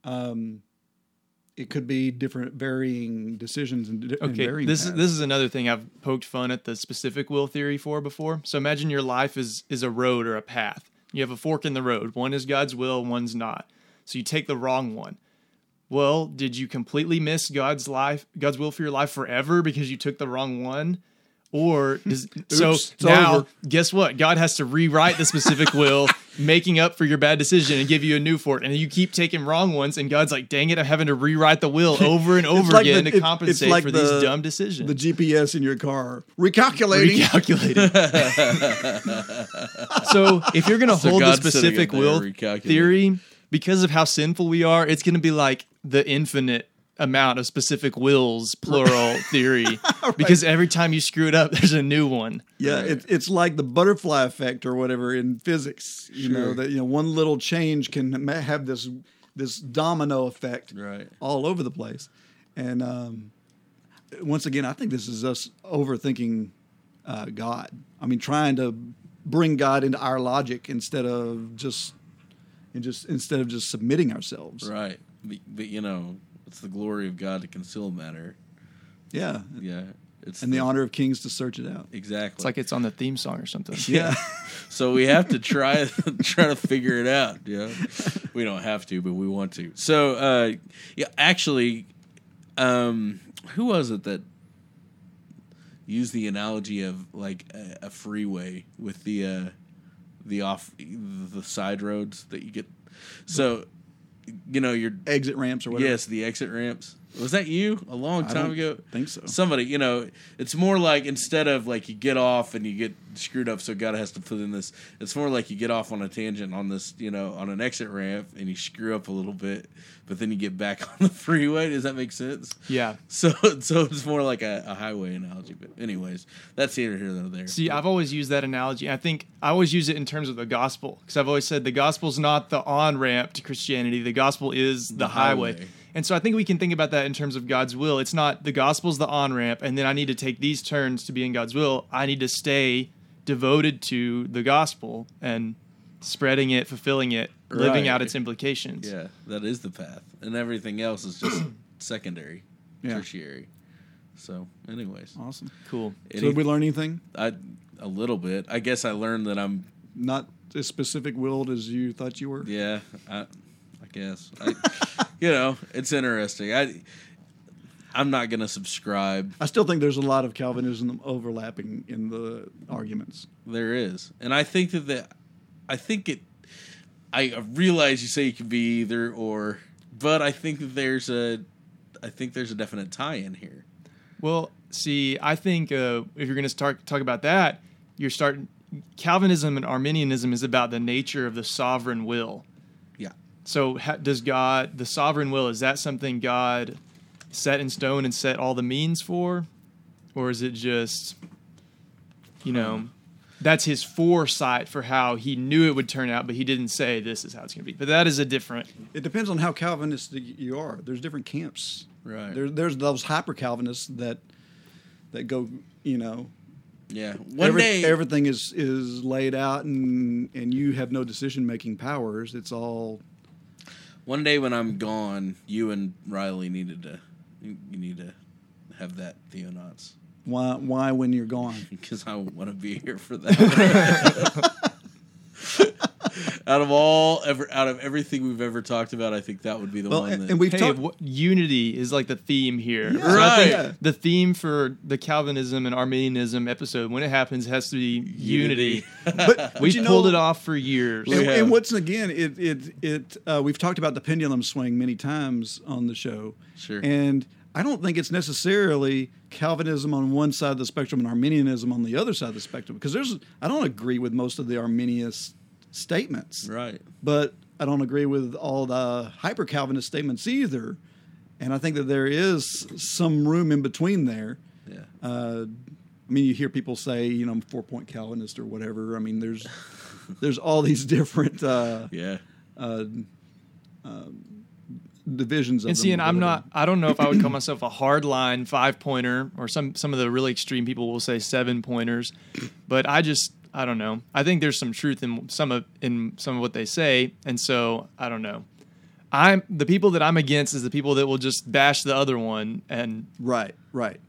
It could be different, varying decisions and varying this is another thing I've poked fun at the specific will theory for before. So imagine your life is a road or a path. You have a fork in the road. One is God's will, one's not. So you take the wrong one. Well, did you completely miss God's will for your life forever because you took the wrong one? Or guess what? God has to rewrite the specific will, making up for your bad decision and give you a new for it. And you keep taking wrong ones, and God's like, dang it, I'm having to rewrite the will over and over again to compensate for these dumb decisions. The GPS in your car. Recalculating. So if you're going to hold the specific will theory, because of how sinful we are, it's going to be like the infinite amount of specific wills, plural theory, right. Because every time you screw it up, there's a new one. Yeah, right. It's like the butterfly effect or whatever in physics. You know that one little change can have this domino effect all over the place. And once again, I think this is us overthinking God. I mean, trying to bring God into our logic instead of just submitting ourselves. Right, but it's the glory of God to conceal matter. Yeah. Yeah. And the honor of kings to search it out. Exactly. It's like it's on the theme song or something. Yeah. So we have to try to figure it out. Yeah. We don't have to, but we want to. So, who was it that used the analogy of like a freeway with the side roads that you get? So, your exit ramps or whatever. Yes, the exit ramps. Was that you a long time ago? I think so. Somebody, it's more like instead of like you get off and you get screwed up, so God has to put in this. It's more like you get off on a tangent on this, on an exit ramp and you screw up a little bit, but then you get back on the freeway. Does that make sense? Yeah. So it's more like a highway analogy. But anyways, that's either here or there. See, I've always used that analogy. I think I always use it in terms of the gospel because I've always said the gospel's not the on-ramp to Christianity. The gospel is the highway. And so I think we can think about that in terms of God's will. It's not the gospel's the on-ramp, and then I need to take these turns to be in God's will. I need to stay devoted to the gospel and spreading it, fulfilling it, living out its implications. Yeah, that is the path. And everything else is just secondary, tertiary. So anyways. Awesome. Cool. So did we learn anything? A little bit. I guess I learned that I'm not as specific-willed as you thought you were. Yeah, I guess. It's interesting. I'm not going to subscribe. I still think there's a lot of Calvinism overlapping in the arguments. There is. And I think that I realize you say it could be either or, but I think that there's a definite tie-in here. Well, see, I think if you're going to start talk about that, Calvinism and Arminianism is about the nature of the sovereign will. So does God, the sovereign will, is that something God set in stone and set all the means for? Or is it just, that's his foresight for how he knew it would turn out, but he didn't say this is how it's going to be. But that is a different... It depends on how Calvinistic you are. There's different camps. Right. There's those hyper-Calvinists that go, Yeah. One day everything is laid out and you have no decision-making powers. It's all... One day when I'm gone, you and Riley need to have that Theonauts. Why when you're gone? Because I want to be here for that. Out of everything we've ever talked about, I think that would be the one. That, and we've unity is like the theme here. Yeah. Right. So the theme for the Calvinism and Arminianism episode, when it happens, has to be unity. But we've pulled it off for years. And once again, we've talked about the pendulum swing many times on the show. Sure. And I don't think it's necessarily Calvinism on one side of the spectrum and Arminianism on the other side of the spectrum. Because I don't agree with most of the Arminians statements. Right. But I don't agree with all the hyper-Calvinist statements either. And I think that there is some room in between there. Yeah. You hear people say, I'm 4-point Calvinist or whatever. I mean, there's all these different divisions of and them. See, and I don't know if I would call myself a hardline 5-pointer or some of the really extreme people will say 7-pointers, but I don't know. I think there's some truth in some of what they say, and so I don't know. The people that I'm against is the people that will just bash the other one and right,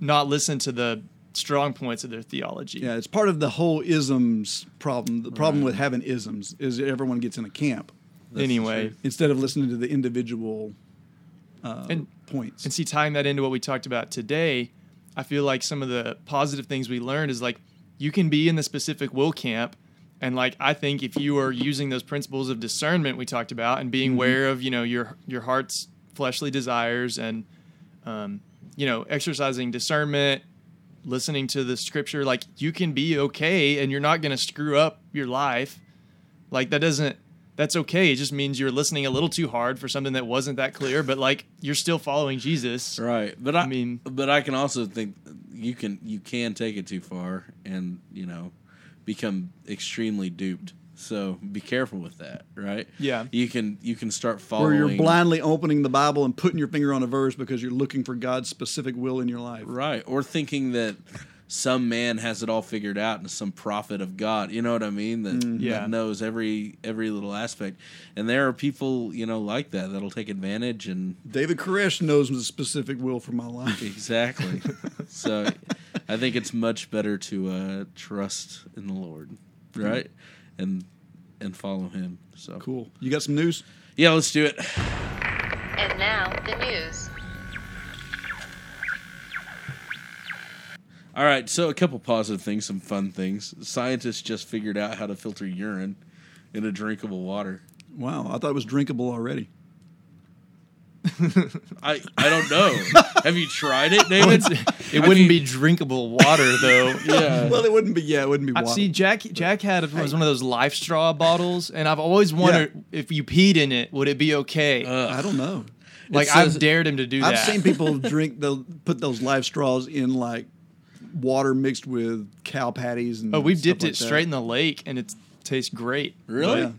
not listen to the strong points of their theology. Yeah, it's part of the whole isms problem. The problem with having isms is everyone gets in a camp. Anyway, instead of listening to the individual points. And see, tying that into what we talked about today, I feel like some of the positive things we learned is like you can be in the specific will camp. And like, I think if you are using those principles of discernment we talked about and being aware of, your heart's fleshly desires and, exercising discernment, listening to the scripture, like you can be okay and you're not going to screw up your life. Like that's okay. It just means you're listening a little too hard for something that wasn't that clear, but like you're still following Jesus. Right. But I can also think you can take it too far and, become extremely duped. So be careful with that, right? Yeah. You can start following. Or you're blindly opening the Bible and putting your finger on a verse because you're looking for God's specific will in your life. Right. Or thinking that some man has it all figured out and some prophet of God, you know what I mean? That knows every little aspect. And there are people, like that'll take advantage. And David Koresh knows the specific will for my life. Exactly. So I think it's much better to trust in the Lord, right? Mm-hmm. And follow him. So cool. You got some news? Yeah, let's do it. And now the news. All right, so a couple positive things, some fun things. Scientists just figured out how to filter urine into drinkable water. Wow, I thought it was drinkable already. I don't know. Have you tried it, David? It wouldn't be drinkable water, though. Yeah. Well, it wouldn't be. Yeah, it wouldn't be water. See, Jack was one of those Life Straw bottles, and I've always wondered if you peed in it, would it be okay? I don't know. Like I've dared him to do that. I've seen people put those Life Straws in like water mixed with cow patties. And we've dipped it straight in the lake, and it tastes great. Really? Yeah.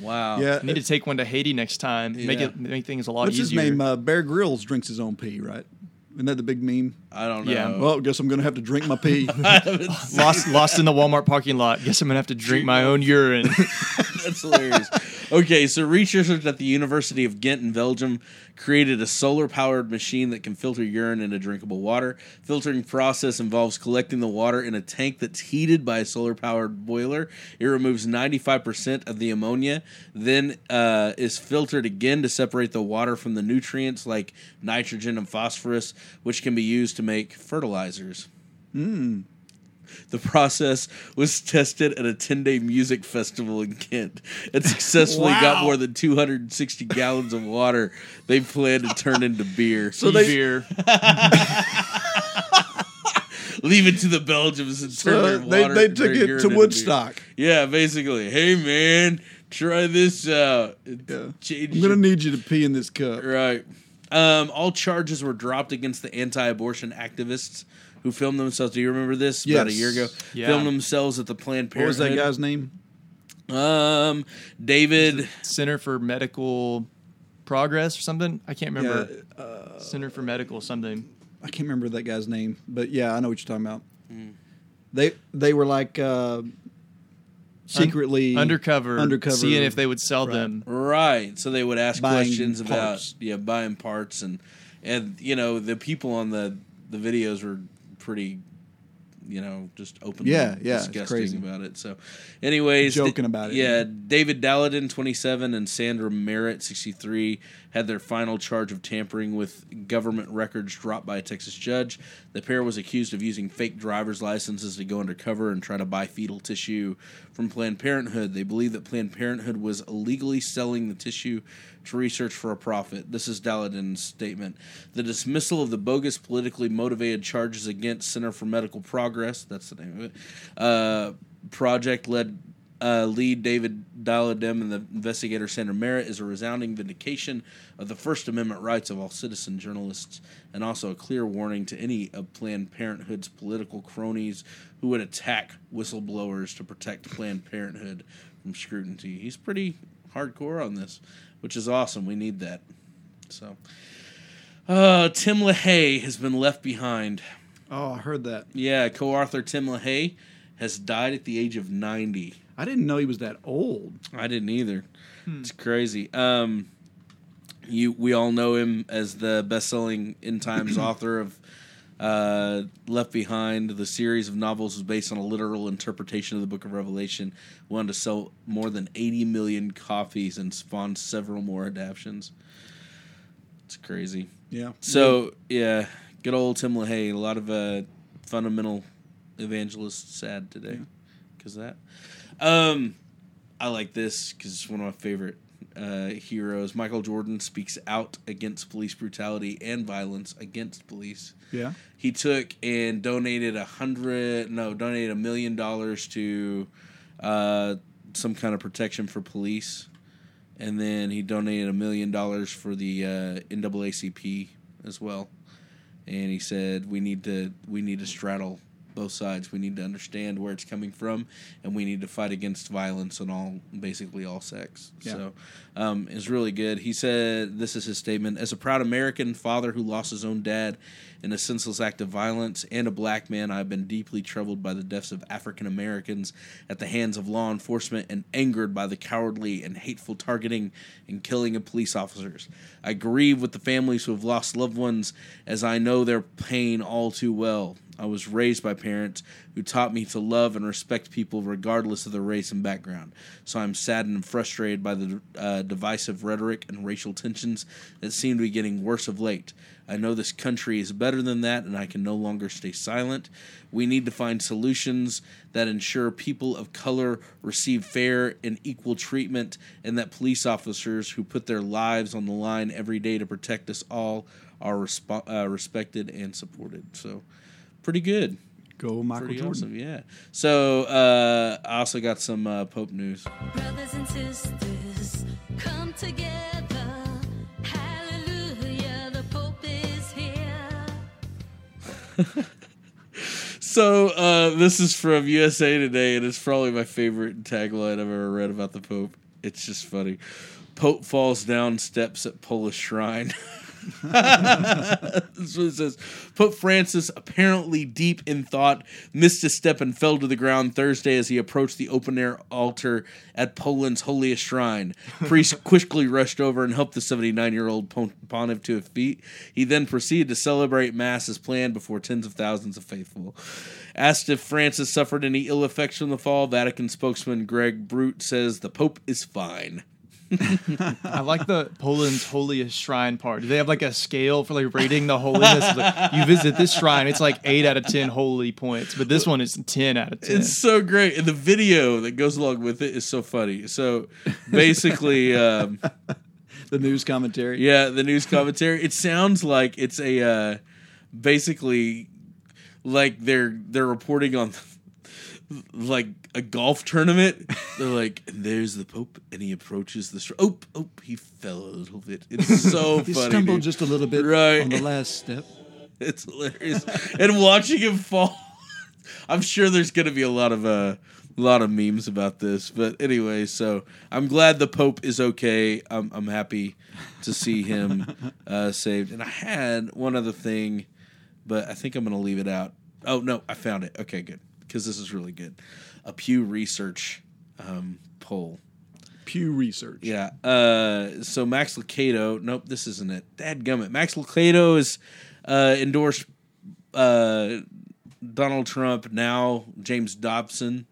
Wow. Yeah. I need to take one to Haiti next time. Yeah. Make things a lot easier. What's his name? Bear Grylls drinks his own pee, right? Isn't that the big meme? I don't know. Yeah. Well, I guess I'm going to have to drink my pee. Lost in the Walmart parking lot. Guess I'm going to have to drink my own urine. That's hilarious. Okay, so researchers at the University of Ghent in Belgium created a solar-powered machine that can filter urine into drinkable water. Filtering process involves collecting the water in a tank that's heated by a solar-powered boiler. It removes 95% of the ammonia, then is filtered again to separate the water from the nutrients like nitrogen and phosphorus, which can be used to make fertilizers. Mm. The process was tested at a 10-day music festival in Kent. It successfully got more than 260 gallons of water they planned to turn into beer. So beer. Leave it to the Belgians and turn their water. They took it to Woodstock. Yeah, basically. Hey, man, try this out. Yeah. I'm going to need you to pee in this cup. Right. All charges were dropped against the anti-abortion activists who filmed themselves. Do you remember this? Yes. About a year ago. Yeah. Filmed themselves at the Planned Parenthood. What was that guy's name? David. Center for Medical Progress or something? I can't remember. Yeah, Center for Medical something. I can't remember that guy's name. But, yeah, I know what you're talking about. Mm. They were like secretly undercover, seeing if they would sell them. Right. So they would ask questions about buying parts. And the people on the videos were pretty, just openly disgusting about it. So anyways, joking about it. Yeah. David Daladin, 27, and Sandra Merritt, 63, had their final charge of tampering with government records dropped by a Texas judge. The pair was accused of using fake driver's licenses to go undercover and try to buy fetal tissue from Planned Parenthood. They believe that Planned Parenthood was illegally selling the tissue to research for a profit. This is Daladin's statement. The dismissal of the bogus politically motivated charges against Center for Medical Progress, that's the name of it, project lead David Daladin and the investigator Sandra Merritt is a resounding vindication of the First Amendment rights of all citizen journalists and also a clear warning to any of Planned Parenthood's political cronies who would attack whistleblowers to protect Planned Parenthood from scrutiny. He's pretty hardcore on this, which is awesome. We need that. So, Tim LaHaye has been left behind. Oh, I heard that. Yeah, co-author Tim LaHaye has died at the age of 90. I didn't know he was that old. I didn't either. It's crazy. We all know him as the best-selling End Times author of Left Behind. The series of novels was based on a literal interpretation of the Book of Revelation. Wanted to sell more than 80 million copies and spawned several more adaptions. It's crazy. Yeah. So, yeah, good old Tim LaHaye. A lot of fundamental evangelists sad today because of that. I like this because it's one of my favorite heroes. Michael Jordan speaks out against police brutality and violence against police. Yeah. He took and donated donated $1 million to some kind of protection for police. And then he donated $1 million for the NAACP as well. And he said, we need to straddle both sides. We need to understand where it's coming from, and we need to fight against violence on basically all sects. Yeah. So it's really good. He said, this is his statement: as a proud American father who lost his own dad in a senseless act of violence and a black man, I've been deeply troubled by the deaths of African Americans at the hands of law enforcement and angered by the cowardly and hateful targeting and killing of police officers. I grieve with the families who have lost loved ones, as I know their pain all too well. I was raised by parents who taught me to love and respect people regardless of their race and background. So I'm saddened and frustrated by the divisive rhetoric and racial tensions that seem to be getting worse of late. I know this country is better than that, and I can no longer stay silent. We need to find solutions that ensure people of color receive fair and equal treatment, and that police officers who put their lives on the line every day to protect us all are respected and supported. So... pretty good. Go Michael pretty Jordan. Awesome, yeah. So I also got some Pope news. Brothers and sisters, come together. Hallelujah, the Pope is here. So this is from USA Today, and it's probably my favorite tagline I've ever read about the Pope. It's just funny. Pope falls down steps at Polish shrine. That's what it says. Pope Francis, apparently deep in thought, missed a step and fell to the ground Thursday as he approached the open-air altar at Poland's holiest shrine. Priests quickly rushed over and helped the 79-year-old pontiff to his feet. He then proceeded to celebrate Mass as planned before tens of thousands of faithful. Asked if Francis suffered any ill effects from the fall, Vatican spokesman Greg Brute says the Pope is fine. I like the Poland's holiest shrine part. Do they have like a scale for like rating the holiness? Like, you visit this shrine, it's like 8 out of 10 holy points, but this one is 10 out of 10. It's so great, and the video that goes along with it is so funny. So basically, the news commentary. Yeah, the news commentary. It sounds like it's a basically like they're reporting on like a golf tournament. They're like, there's the Pope, and he approaches the he fell a little bit. It's so funny. He stumbled just a little bit on the last step. It's hilarious. And watching him fall, I'm sure there's going to be a lot of memes about this. But anyway, so I'm glad the Pope is okay. I'm happy to see him saved. And I had one other thing, but I think I'm going to leave it out. Oh, no, I found it. Okay, good. Because this is really good. A Pew Research poll. Pew Research. Yeah. So Max Lucado. Nope, this isn't it. Dadgummit. Max Lucado has endorsed Donald Trump. Now James Dobson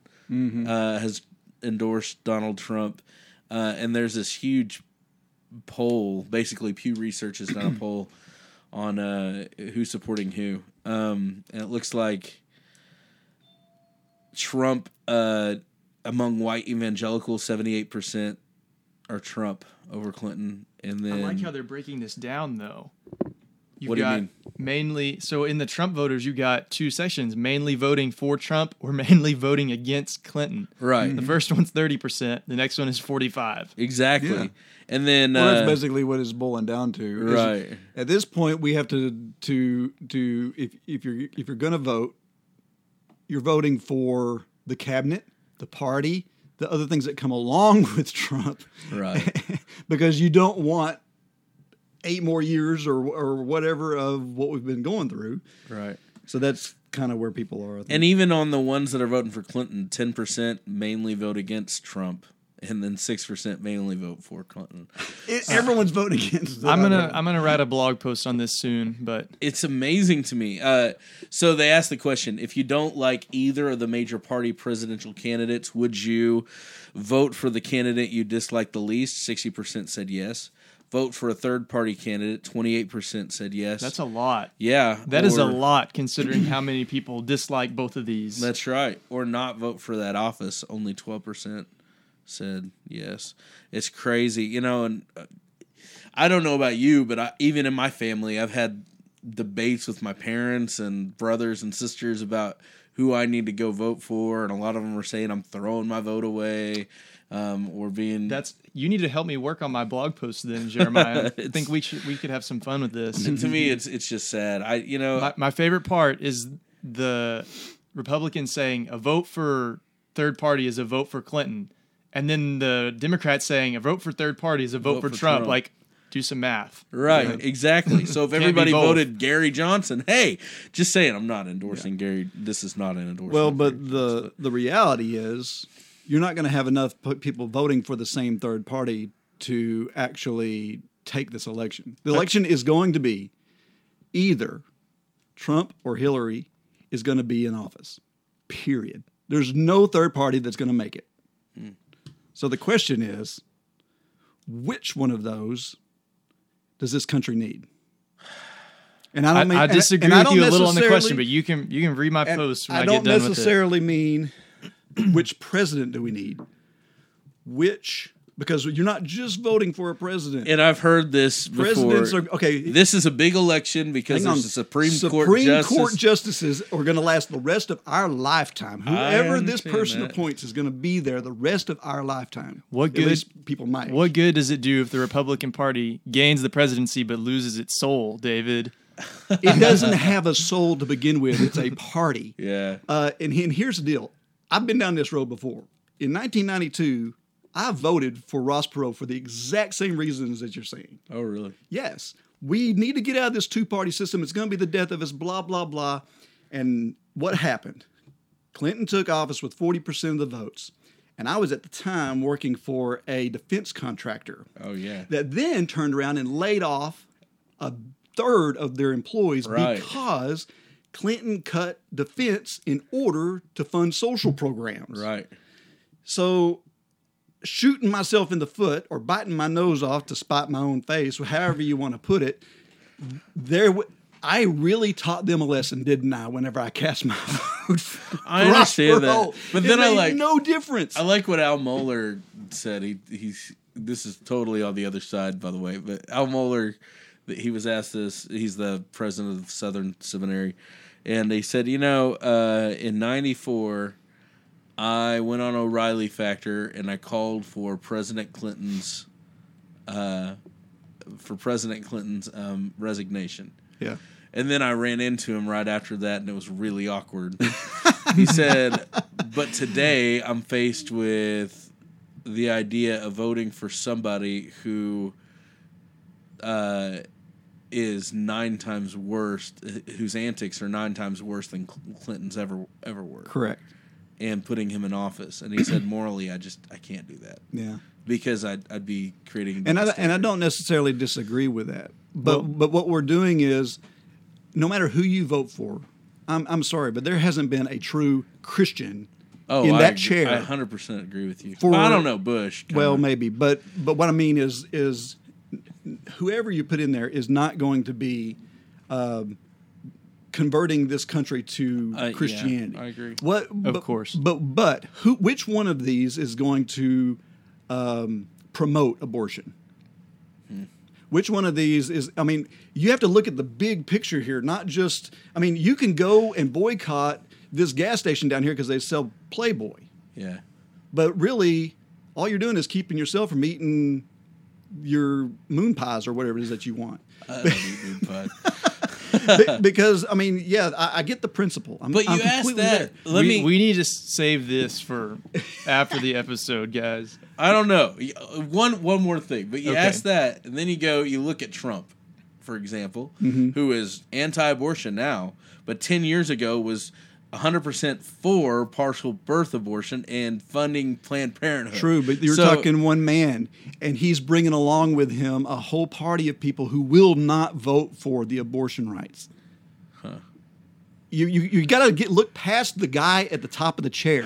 has endorsed Donald Trump. And there's this huge poll. Basically, Pew Research has done a poll on who's supporting who. And it looks like Trump, among white evangelicals, 78% are Trump over Clinton. And then I like how they're breaking this down, though. What do you mean? Mainly, so in the Trump voters, you got two sections: mainly voting for Trump or mainly voting against Clinton. Right. The first one's 30%. The next one is 45%. Exactly. Yeah. And then that's basically what it's boiling down to. Right. At this point, we have to if you're gonna vote, you're voting for the cabinet, the party, the other things that come along with Trump. Right. Because you don't want 8 more years or whatever of what we've been going through. Right. So that's kind of where people are. And even on the ones that are voting for Clinton, 10% mainly vote against Trump, and then 6% mainly vote for Clinton. Everyone's voting against them. I'm gonna write a blog post on this soon, but it's amazing to me. So they asked the question: if you don't like either of the major party presidential candidates, would you vote for the candidate you dislike the least? 60% said yes. Vote for a third-party candidate, 28% said yes. That's a lot. Yeah. That is a lot, considering how many people dislike both of these. That's right. Or not vote for that office, only 12% said yes. It's crazy. You know, and I don't know about you, but even in my family, I've had debates with my parents and brothers and sisters about who I need to go vote for, and a lot of them are saying I'm throwing my vote away. You need to help me work on my blog post then, Jeremiah. I think we could have some fun with this. And to me, it's just sad. My favorite part is the Republicans saying a vote for third party is a vote for Clinton, and then the Democrats saying a vote for third party is a vote for Trump. Like, do some math. Right, exactly. So if everybody voted Gary Johnson, hey, just saying, I'm not endorsing Gary. This is not an endorsement. Well, but the reality is, you're not going to have enough people voting for the same third party to actually take this election. The election is going to be either Trump or Hillary is going to be in office, period. There's no third party that's going to make it. Hmm. So the question is, which one of those does this country need? And I don't mean, I disagree and with I you a little on the question, but you can read my post when I get done with it. I don't necessarily mean... which president do we need? Because you're not just voting for a president. And I've heard this before. This is a big election because there's a Supreme Court justices are going to last the rest of our lifetime. Whoever this person appoints is going to be there the rest of our lifetime. What good does it do if the Republican Party gains the presidency but loses its soul, David? It doesn't have a soul to begin with. It's a party. Yeah. And here's the deal. I've been down this road before. In 1992, I voted for Ross Perot for the exact same reasons that you're saying. Oh, really? Yes. We need to get out of this two-party system. It's going to be the death of us, blah, blah, blah. And what happened? Clinton took office with 40% of the votes. And I was at the time working for a defense contractor. Oh, yeah. That then turned around and laid off a third of their employees because... Clinton cut defense in order to fund social programs. Right. So shooting myself in the foot or biting my nose off to spite my own face, however you want to put it, I really taught them a lesson, didn't I, whenever I cast my vote. I understand that. But then no difference. I like what Al Mohler said. This is totally on the other side, by the way, but Al Mohler... He was asked this. He's the president of Southern Seminary. And they said, in 94, I went on O'Reilly Factor and I called for President Clinton's resignation. Yeah. And then I ran into him right after that, and it was really awkward. He said, but today I'm faced with the idea of voting for somebody who... is 9 times worse, whose antics are 9 times worse than Clinton's ever were. Correct. And putting him in office. And he said, morally, I can't do that. Yeah. Because I'd be creating... And I don't necessarily disagree with that. But what we're doing is, no matter who you vote for, I'm sorry, but there hasn't been a true Christian chair. I 100% agree with you. I don't know, Bush. Well, maybe. But what I mean is whoever you put in there is not going to be converting this country to Christianity. Yeah, I agree. Of course. But which one of these is going to promote abortion? Hmm. Which one of these is... I mean, you have to look at the big picture here, not just... I mean, you can go and boycott this gas station down here because they sell Playboy. Yeah. But really, all you're doing is keeping yourself from eating... your moon pies or whatever it is that you want. I don't eat moon pies. Because, I mean, yeah, I get the principle. But you asked that. We need to save this for after the episode, guys. I don't know. One more thing. But you asked that, and then you look at Trump. for example, who is anti-abortion now, but 10 years ago was 100% for partial birth abortion and funding Planned Parenthood. True, but you're talking one man, and he's bringing along with him a whole party of people who will not vote for the abortion rights. Huh. You got to look past the guy at the top of the chair.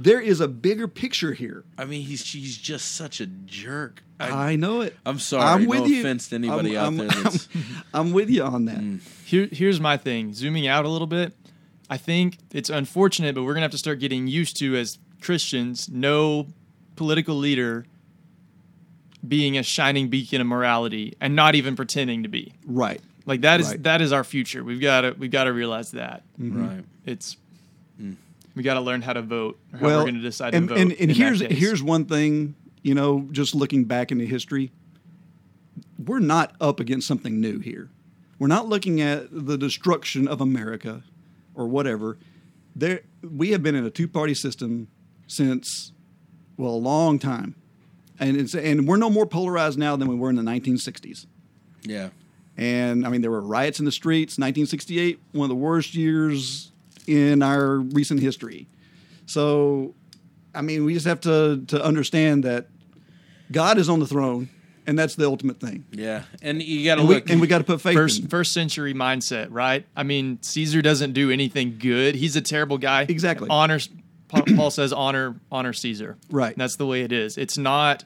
There is a bigger picture here. I mean, he's just such a jerk. I know it. I'm sorry. I'm with you. No offense to anybody out there. I'm with you on that. Here's my thing. Zooming out a little bit, I think it's unfortunate, but we're going to have to start getting used to, as Christians, no political leader being a shining beacon of morality and not even pretending to be. Right. Like that is our future. We've got to realize that. Mm-hmm. Right. We got to learn how to vote. Or how we're going to decide to vote. And here's one thing, just looking back into history, we're not up against something new here. We're not looking at the destruction of America or whatever. We have been in a two-party system since a long time, and we're no more polarized now than we were in the 1960s. Yeah, and I mean there were riots in the streets. 1968, one of the worst years in our recent history. So, I mean, we just have to understand that God is on the throne, and that's the ultimate thing. Yeah, and you got to look. We got to put faith in it. First century mindset, right? I mean, Caesar doesn't do anything good. He's a terrible guy. Exactly. Paul says honor Caesar. Right. And that's the way it is. It's not...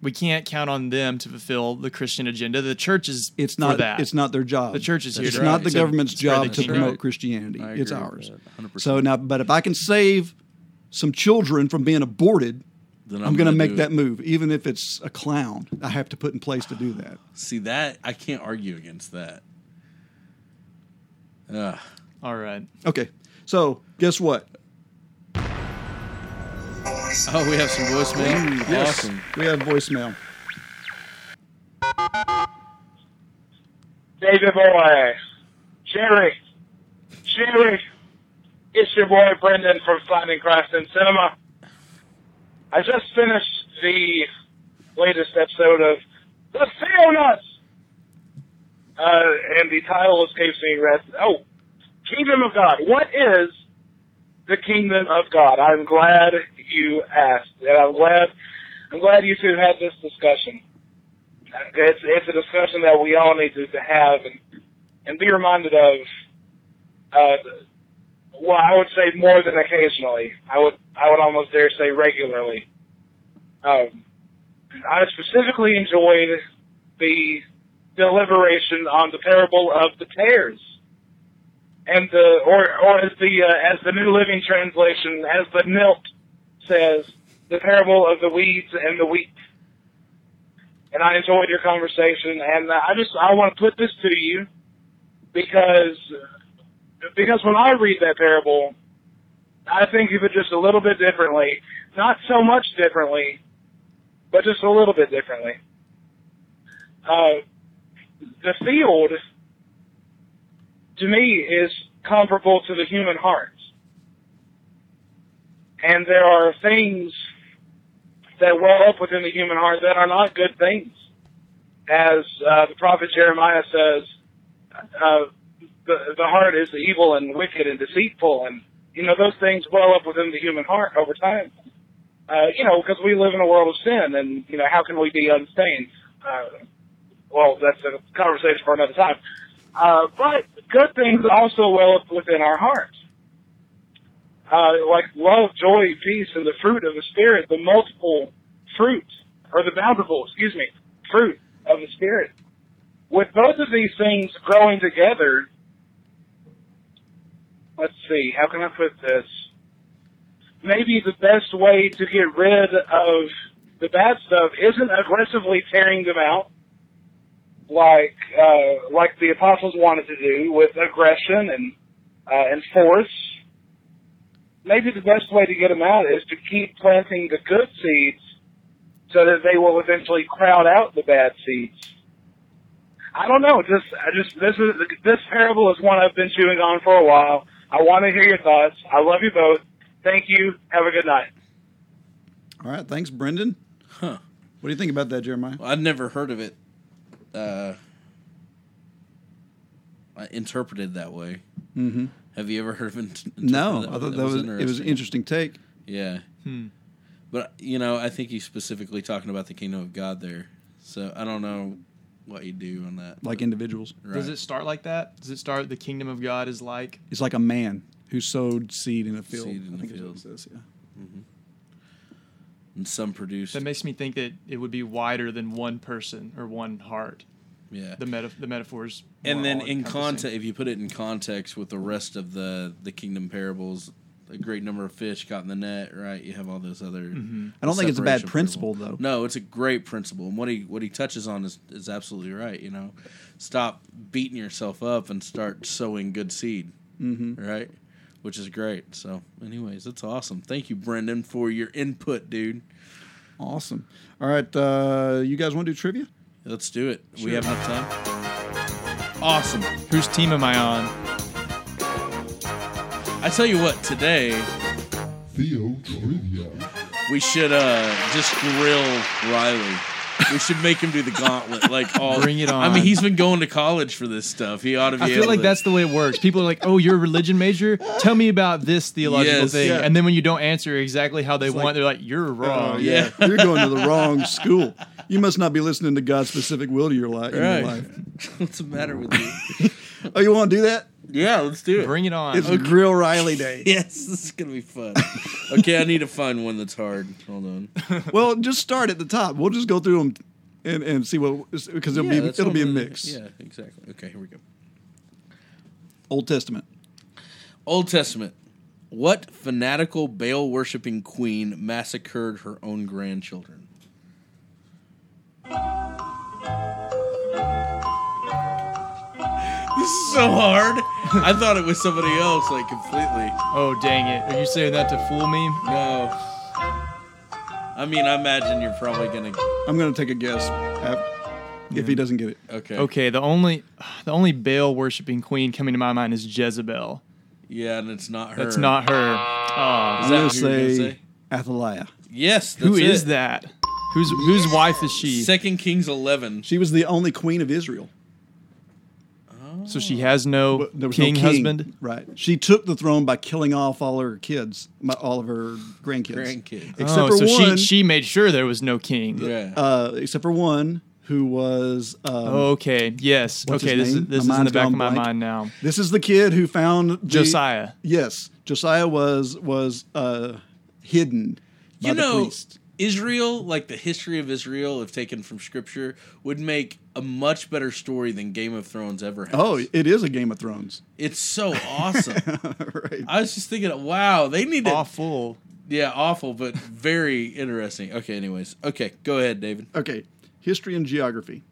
We can't count on them to fulfill the Christian agenda. The church is for that. It's not their job. The church is here. It's not the government's job to promote Christianity. It's ours. 100%. So now, but if I can save some children from being aborted, then I'm going to make that move, even if it's a clown. I have to put in place to do that. See that? I can't argue against that. All right. Okay. So guess what? Oh, we have some voicemail. Yes. Awesome. We have voicemail. David boy. Jerry. It's your boy Brendan from Finding Christ in Cinema. I just finished the latest episode of The Theonauts. And the title escapes me. Kingdom of God. What is the Kingdom of God? I'm glad you asked, and I'm glad you two had this discussion. It's a discussion that we all need to have and be reminded of. I would say more than occasionally. I would almost dare say regularly. I specifically enjoyed the deliberation on the parable of the tares. And as the New Living Translation, as the NILT says, the parable of the weeds and the wheat. And I enjoyed your conversation, and I want to put this to you because when I read that parable, I think of it just a little bit differently. Not so much differently, but just a little bit differently. The field, to me, is comparable to the human heart. And there are things that well up within the human heart that are not good things. As the prophet Jeremiah says, the heart is evil and wicked and deceitful, and those things well up within the human heart over time. Because we live in a world of sin, and how can we be unstained? That's a conversation for another time. But good things also well up within our hearts. Like love, joy, peace, and the fruit of the Spirit, the bountiful, fruit of the Spirit. With both of these things growing together, let's see, how can I put this? Maybe the best way to get rid of the bad stuff isn't aggressively tearing them out, like the apostles wanted to do with aggression and force. Maybe the best way to get them out is to keep planting the good seeds so that they will eventually crowd out the bad seeds. I don't know. This parable is one I've been chewing on for a while. I want to hear your thoughts. I love you both. Thank you. Have a good night. All right. Thanks, Brendan. Huh. What do you think about that, Jeremiah? Well, I've never heard of it. interpreted that way. Mm-hmm. Have you ever heard of interpreted No, that? I thought that was it was an interesting take. Yeah. But, you know, I think he's specifically talking about the kingdom of God there. So I don't know what you do on that. Like individuals. Right. Does it start like that? Does it start the kingdom of God is like? It's like a man who sowed seed in a field. Seed in a field. Says, yeah. Mm-hmm. And some produced. That makes me think that it would be wider than one person or one heart. Yeah. The metaphors. And then in context, if you put it in context with the rest of the kingdom parables, a great number of fish caught in the net, right? You have all those other. Mm-hmm. I don't think it's a bad principle, though. No, it's a great principle, and what he touches on is absolutely right. You know, stop beating yourself up and start sowing good seed, mm-hmm. right? Which is great. So, anyways, that's awesome. Thank you, Brendan, for your input, dude. Awesome. All right, you guys want to do trivia? Let's do it. Sure. We have enough time. Awesome. Whose team am I on? I tell you what, today, Theo Trivia. We should just grill Riley. We should make him do the gauntlet. Like all, bring it on. I mean, he's been going to college for this stuff. He ought to be able to. I feel like that's the way it works. People are like, oh, you're a religion major? Tell me about this theological thing. Yeah. And then when you don't answer exactly how they want, they're like, you're wrong. Oh, yeah. You're going to the wrong school. You must not be listening to God's specific will to your life. Right. Your life. What's the matter with you? Oh, you want to do that? Yeah, let's do it. Bring it on. It's Grill Riley Day. Yes, this is going to be fun. Okay, I need to find one that's hard. Hold on. Well, just start at the top. We'll just go through them and see what, because it'll be a mix. Yeah, exactly. Okay, here we go. Old Testament. What fanatical Baal-worshipping queen massacred her own grandchildren? This is so hard. I thought it was somebody else, like, completely. Oh, dang it. Are you saying that to fool me? No. I mean, I imagine you're probably going to... I'm going to take a guess if he doesn't get it. Okay, the only Baal-worshipping queen coming to my mind is Jezebel. Yeah, and it's not her. That's not her. Is that who you're going to say? Athaliah. Yes, that's Who is that? Whose wife is she? 2 Kings 11. She was the only queen of Israel. So she has no king husband? Right. She took the throne by killing off all her kids, all of her grandkids. Except for one. She made sure there was no king. Yeah. Except for one who was... okay, yes. Okay, this is in the back of my mind now. This is the kid who found... Josiah. Yes. Josiah was hidden by the priest. Israel, like the history of Israel, if taken from Scripture, would make a much better story than Game of Thrones ever has. Oh, it is a Game of Thrones. It's so awesome. Right. I was just thinking, wow, they need awful. Yeah, awful, but very interesting. Okay, anyways. Okay, go ahead, David. Okay, history and geography.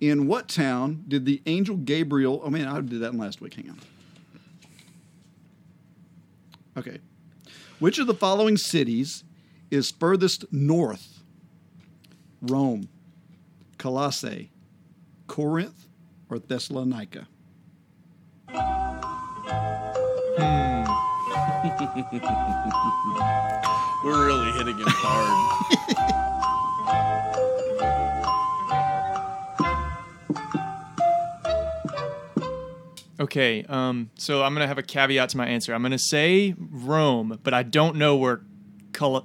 In what town did the angel Gabriel... Oh, man, I did that last week. Hang on. Okay. Which of the following cities... is furthest north? Rome, Colossae, Corinth, or Thessalonica? We're really hitting him hard. Okay, so I'm going to have a caveat to my answer. I'm going to say Rome, but I don't know where...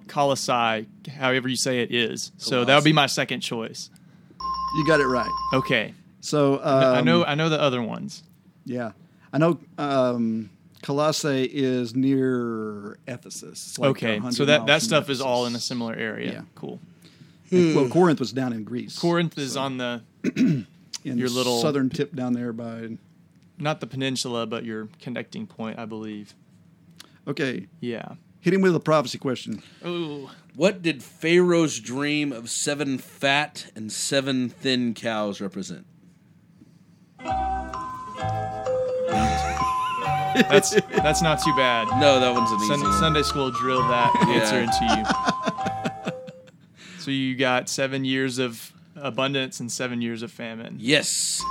Colossae, however you say it, is. So that would be my second choice. You got it right. Okay. So I know the other ones. Yeah, I know Colossae is near Ephesus. Like okay, so that stuff Ephesus. Is all in a similar area. Yeah, cool. And, well, Corinth was down in Greece. Corinth is on the your little southern tip down there by, not the peninsula, but your connecting point, I believe. Okay. Yeah. Hit him with a prophecy question. Ooh. What did Pharaoh's dream of 7 fat and 7 thin cows represent? That's not too bad. No, that one's an easy one. Sunday school drilled that answer into you. So you got 7 years of abundance and 7 years of famine. Yes.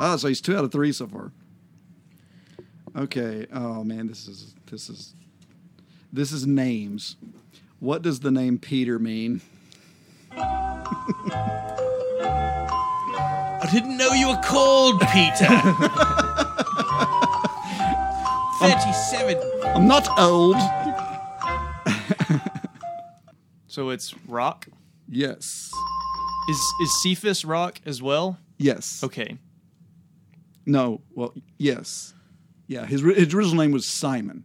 Oh, so he's 2 out of 3 so far. Okay. Oh, man, This is names. What does the name Peter mean? I didn't know you were called Peter. 37. I'm not old. So it's rock? Yes. Is Cephas rock as well? Yes. Okay. No, well, yes. Yeah, his original name was Simon,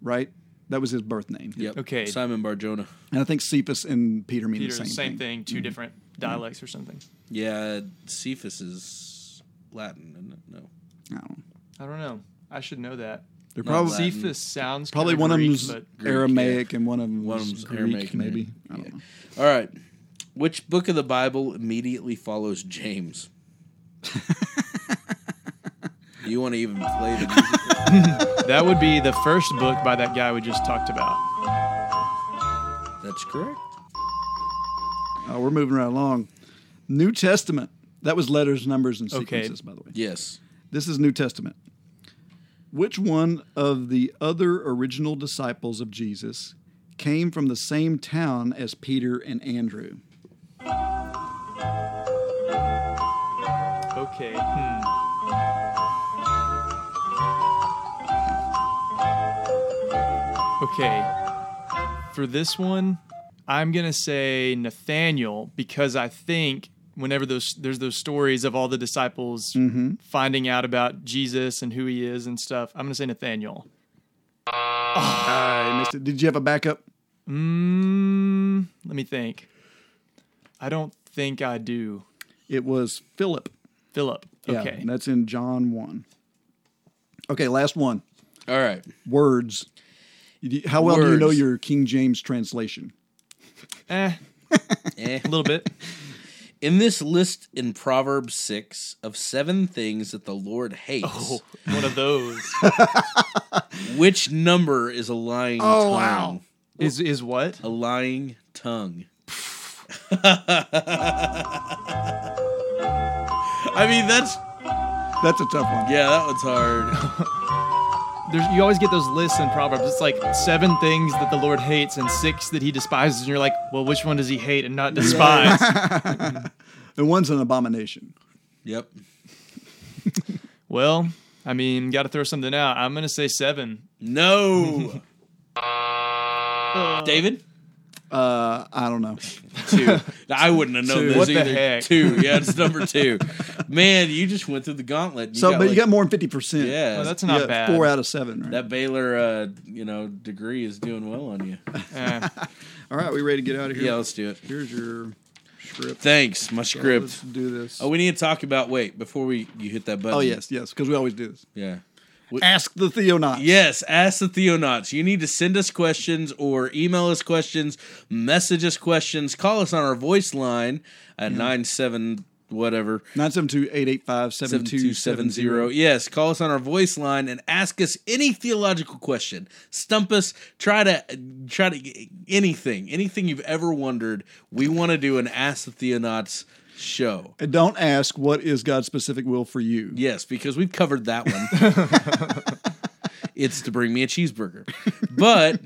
right? That was his birth name. Yep. Okay. Simon Barjona. And I think Cephas and Peter mean the same thing. Two different dialects or something. Yeah, Cephas is Latin, isn't it? No. I don't know. I should know that. They're probably Cephas sounds probably one Greek, of them's Aramaic and one of them's Greek, Aramaic, maybe. Yeah. I don't know. All right. Which book of the Bible immediately follows James? Do you want to even play the music? That would be the first book by that guy we just talked about. That's correct. Oh, we're moving right along. New Testament. That was letters, numbers, and sequences, by the way. Yes. This is New Testament. Which one of the other original disciples of Jesus came from the same town as Peter and Andrew? Okay. Okay, for this one, I'm going to say Nathaniel, because I think whenever there's those stories of all the disciples finding out about Jesus and who he is and stuff, I'm going to say Nathaniel. Oh. I missed it. Did you have a backup? Let me think. I don't think I do. It was Philip. Philip, okay. Yeah, that's in John 1. Okay, last one. All right. Words. How well do you know your King James translation? A little bit. In this list in Proverbs 6 of 7 things that the Lord hates. Oh, one of those. Which number is a lying tongue? Oh, wow. Is what? A lying tongue. I mean, that's a tough one. Yeah, that one's hard. You always get those lists in Proverbs. It's like 7 things that the Lord hates and 6 that he despises. And you're like, well, which one does he hate and not despise? And one's an abomination. Yep. Well, I mean, got to throw something out. I'm going to say 7. No. David? I don't know. 2. I wouldn't have known 2. This what either. The heck? 2. Yeah, it's number 2. Man, you just went through the gauntlet. You got more than 50%. Yeah, well, that's not bad. 4 out of 7. Right? That Baylor, degree is doing well on you. All right, we ready to get out of here? Yeah, let's do it. Here's your script. Thanks, my script. Let's do this. Oh, we need to talk about. Wait, before you hit that button. Oh yes, because we always do this. Yeah. Ask the Theonauts. Yes, ask the Theonauts. You need to send us questions or email us questions, message us questions, call us on our voice line at 972-885-7270. Yes, call us on our voice line and ask us any theological question. Stump us. Try to anything. Anything you've ever wondered. We want to do an Ask the Theonauts show. And don't ask, what is God's specific will for you? Yes, because we've covered that one. It's to bring me a cheeseburger. But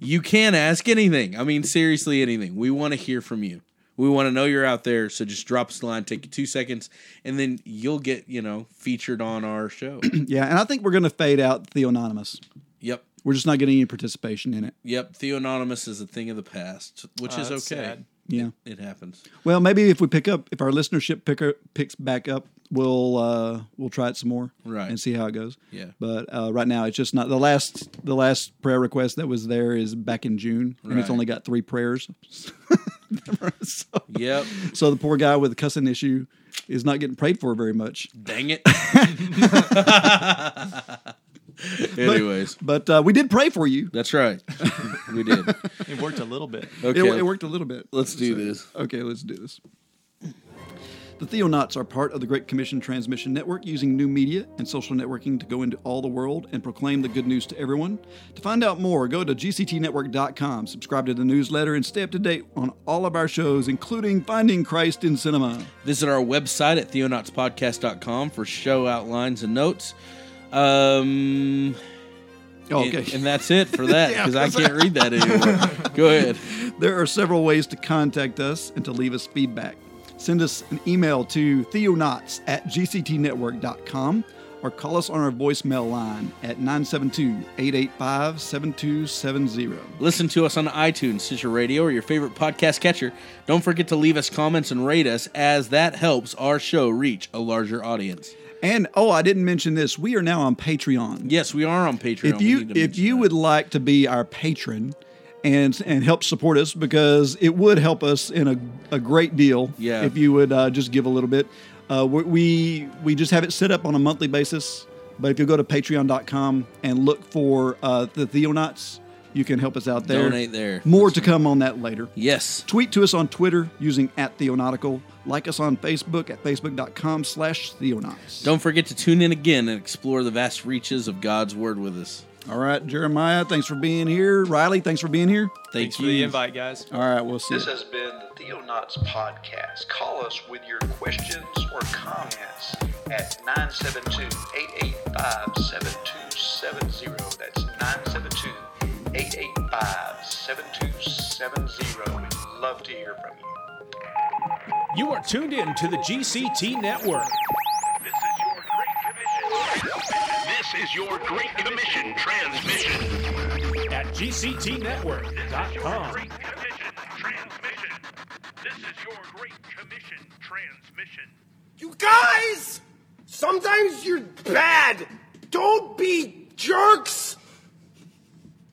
you can ask anything. I mean, seriously, anything. We want to hear from you. We want to know you're out there, so just drop us a line, take you 2 seconds, and then you'll get, featured on our show. Yeah, and I think we're going to fade out Theononymous. Yep. We're just not getting any participation in it. Yep, Theononymous is a thing of the past, which is okay. Sad. Yeah, it happens. Well, maybe if our listenership picks back up, we'll try it some more, right, and see how it goes. Yeah. But right now, it's just not the last prayer request that was there is back in June, right, and it's only got 3 prayers. So, yep. So the poor guy with the cussing issue is not getting prayed for very much. Dang it. Anyways. But we did pray for you. That's right. We did. It worked a little bit. Okay. It worked a little bit. Let's do this. The Theonauts are part of the Great Commission Transmission Network, using new media and social networking to go into all the world and proclaim the good news to everyone. To find out more, go to gctnetwork.com, subscribe to the newsletter, and stay up to date on all of our shows, including Finding Christ in Cinema. Visit our website at theonautspodcast.com for show outlines and notes. Okay. And that's it for that, because I can't read that anymore. Go ahead. There are several ways to contact us and to leave us feedback. Send us an email to theonauts@gctnetwork.com or call us on our voicemail line at 972-885-7270. Listen to us on iTunes, Stitcher Radio, or your favorite podcast catcher. Don't forget to leave us comments and rate us, as that helps our show reach a larger audience. And, I didn't mention this. We are now on Patreon. Yes, we are on Patreon. If you would like to be our patron and help support us, because it would help us in a great deal if you would just give a little bit. We just have it set up on a monthly basis, but if you go to patreon.com and look for the Theonauts, you can help us out there. Donate there. More to come on that later. Yes. Tweet to us on Twitter using @Theonautical. Like us on Facebook at facebook.com/Theonauts. Don't forget to tune in again and explore the vast reaches of God's Word with us. All right, Jeremiah, thanks for being here. Riley, thanks for being here. Thanks for the invite, guys. All right, we'll see you. This has been the Theonauts Podcast. Call us with your questions or comments at 972-885-7270. That's 972-885-7270. We'd love to hear from you. You are tuned in to the GCT Network. This is your Great Commission transmission at gctnetwork.com. This is your Great Commission transmission. You guys, sometimes you're bad. Don't be jerks.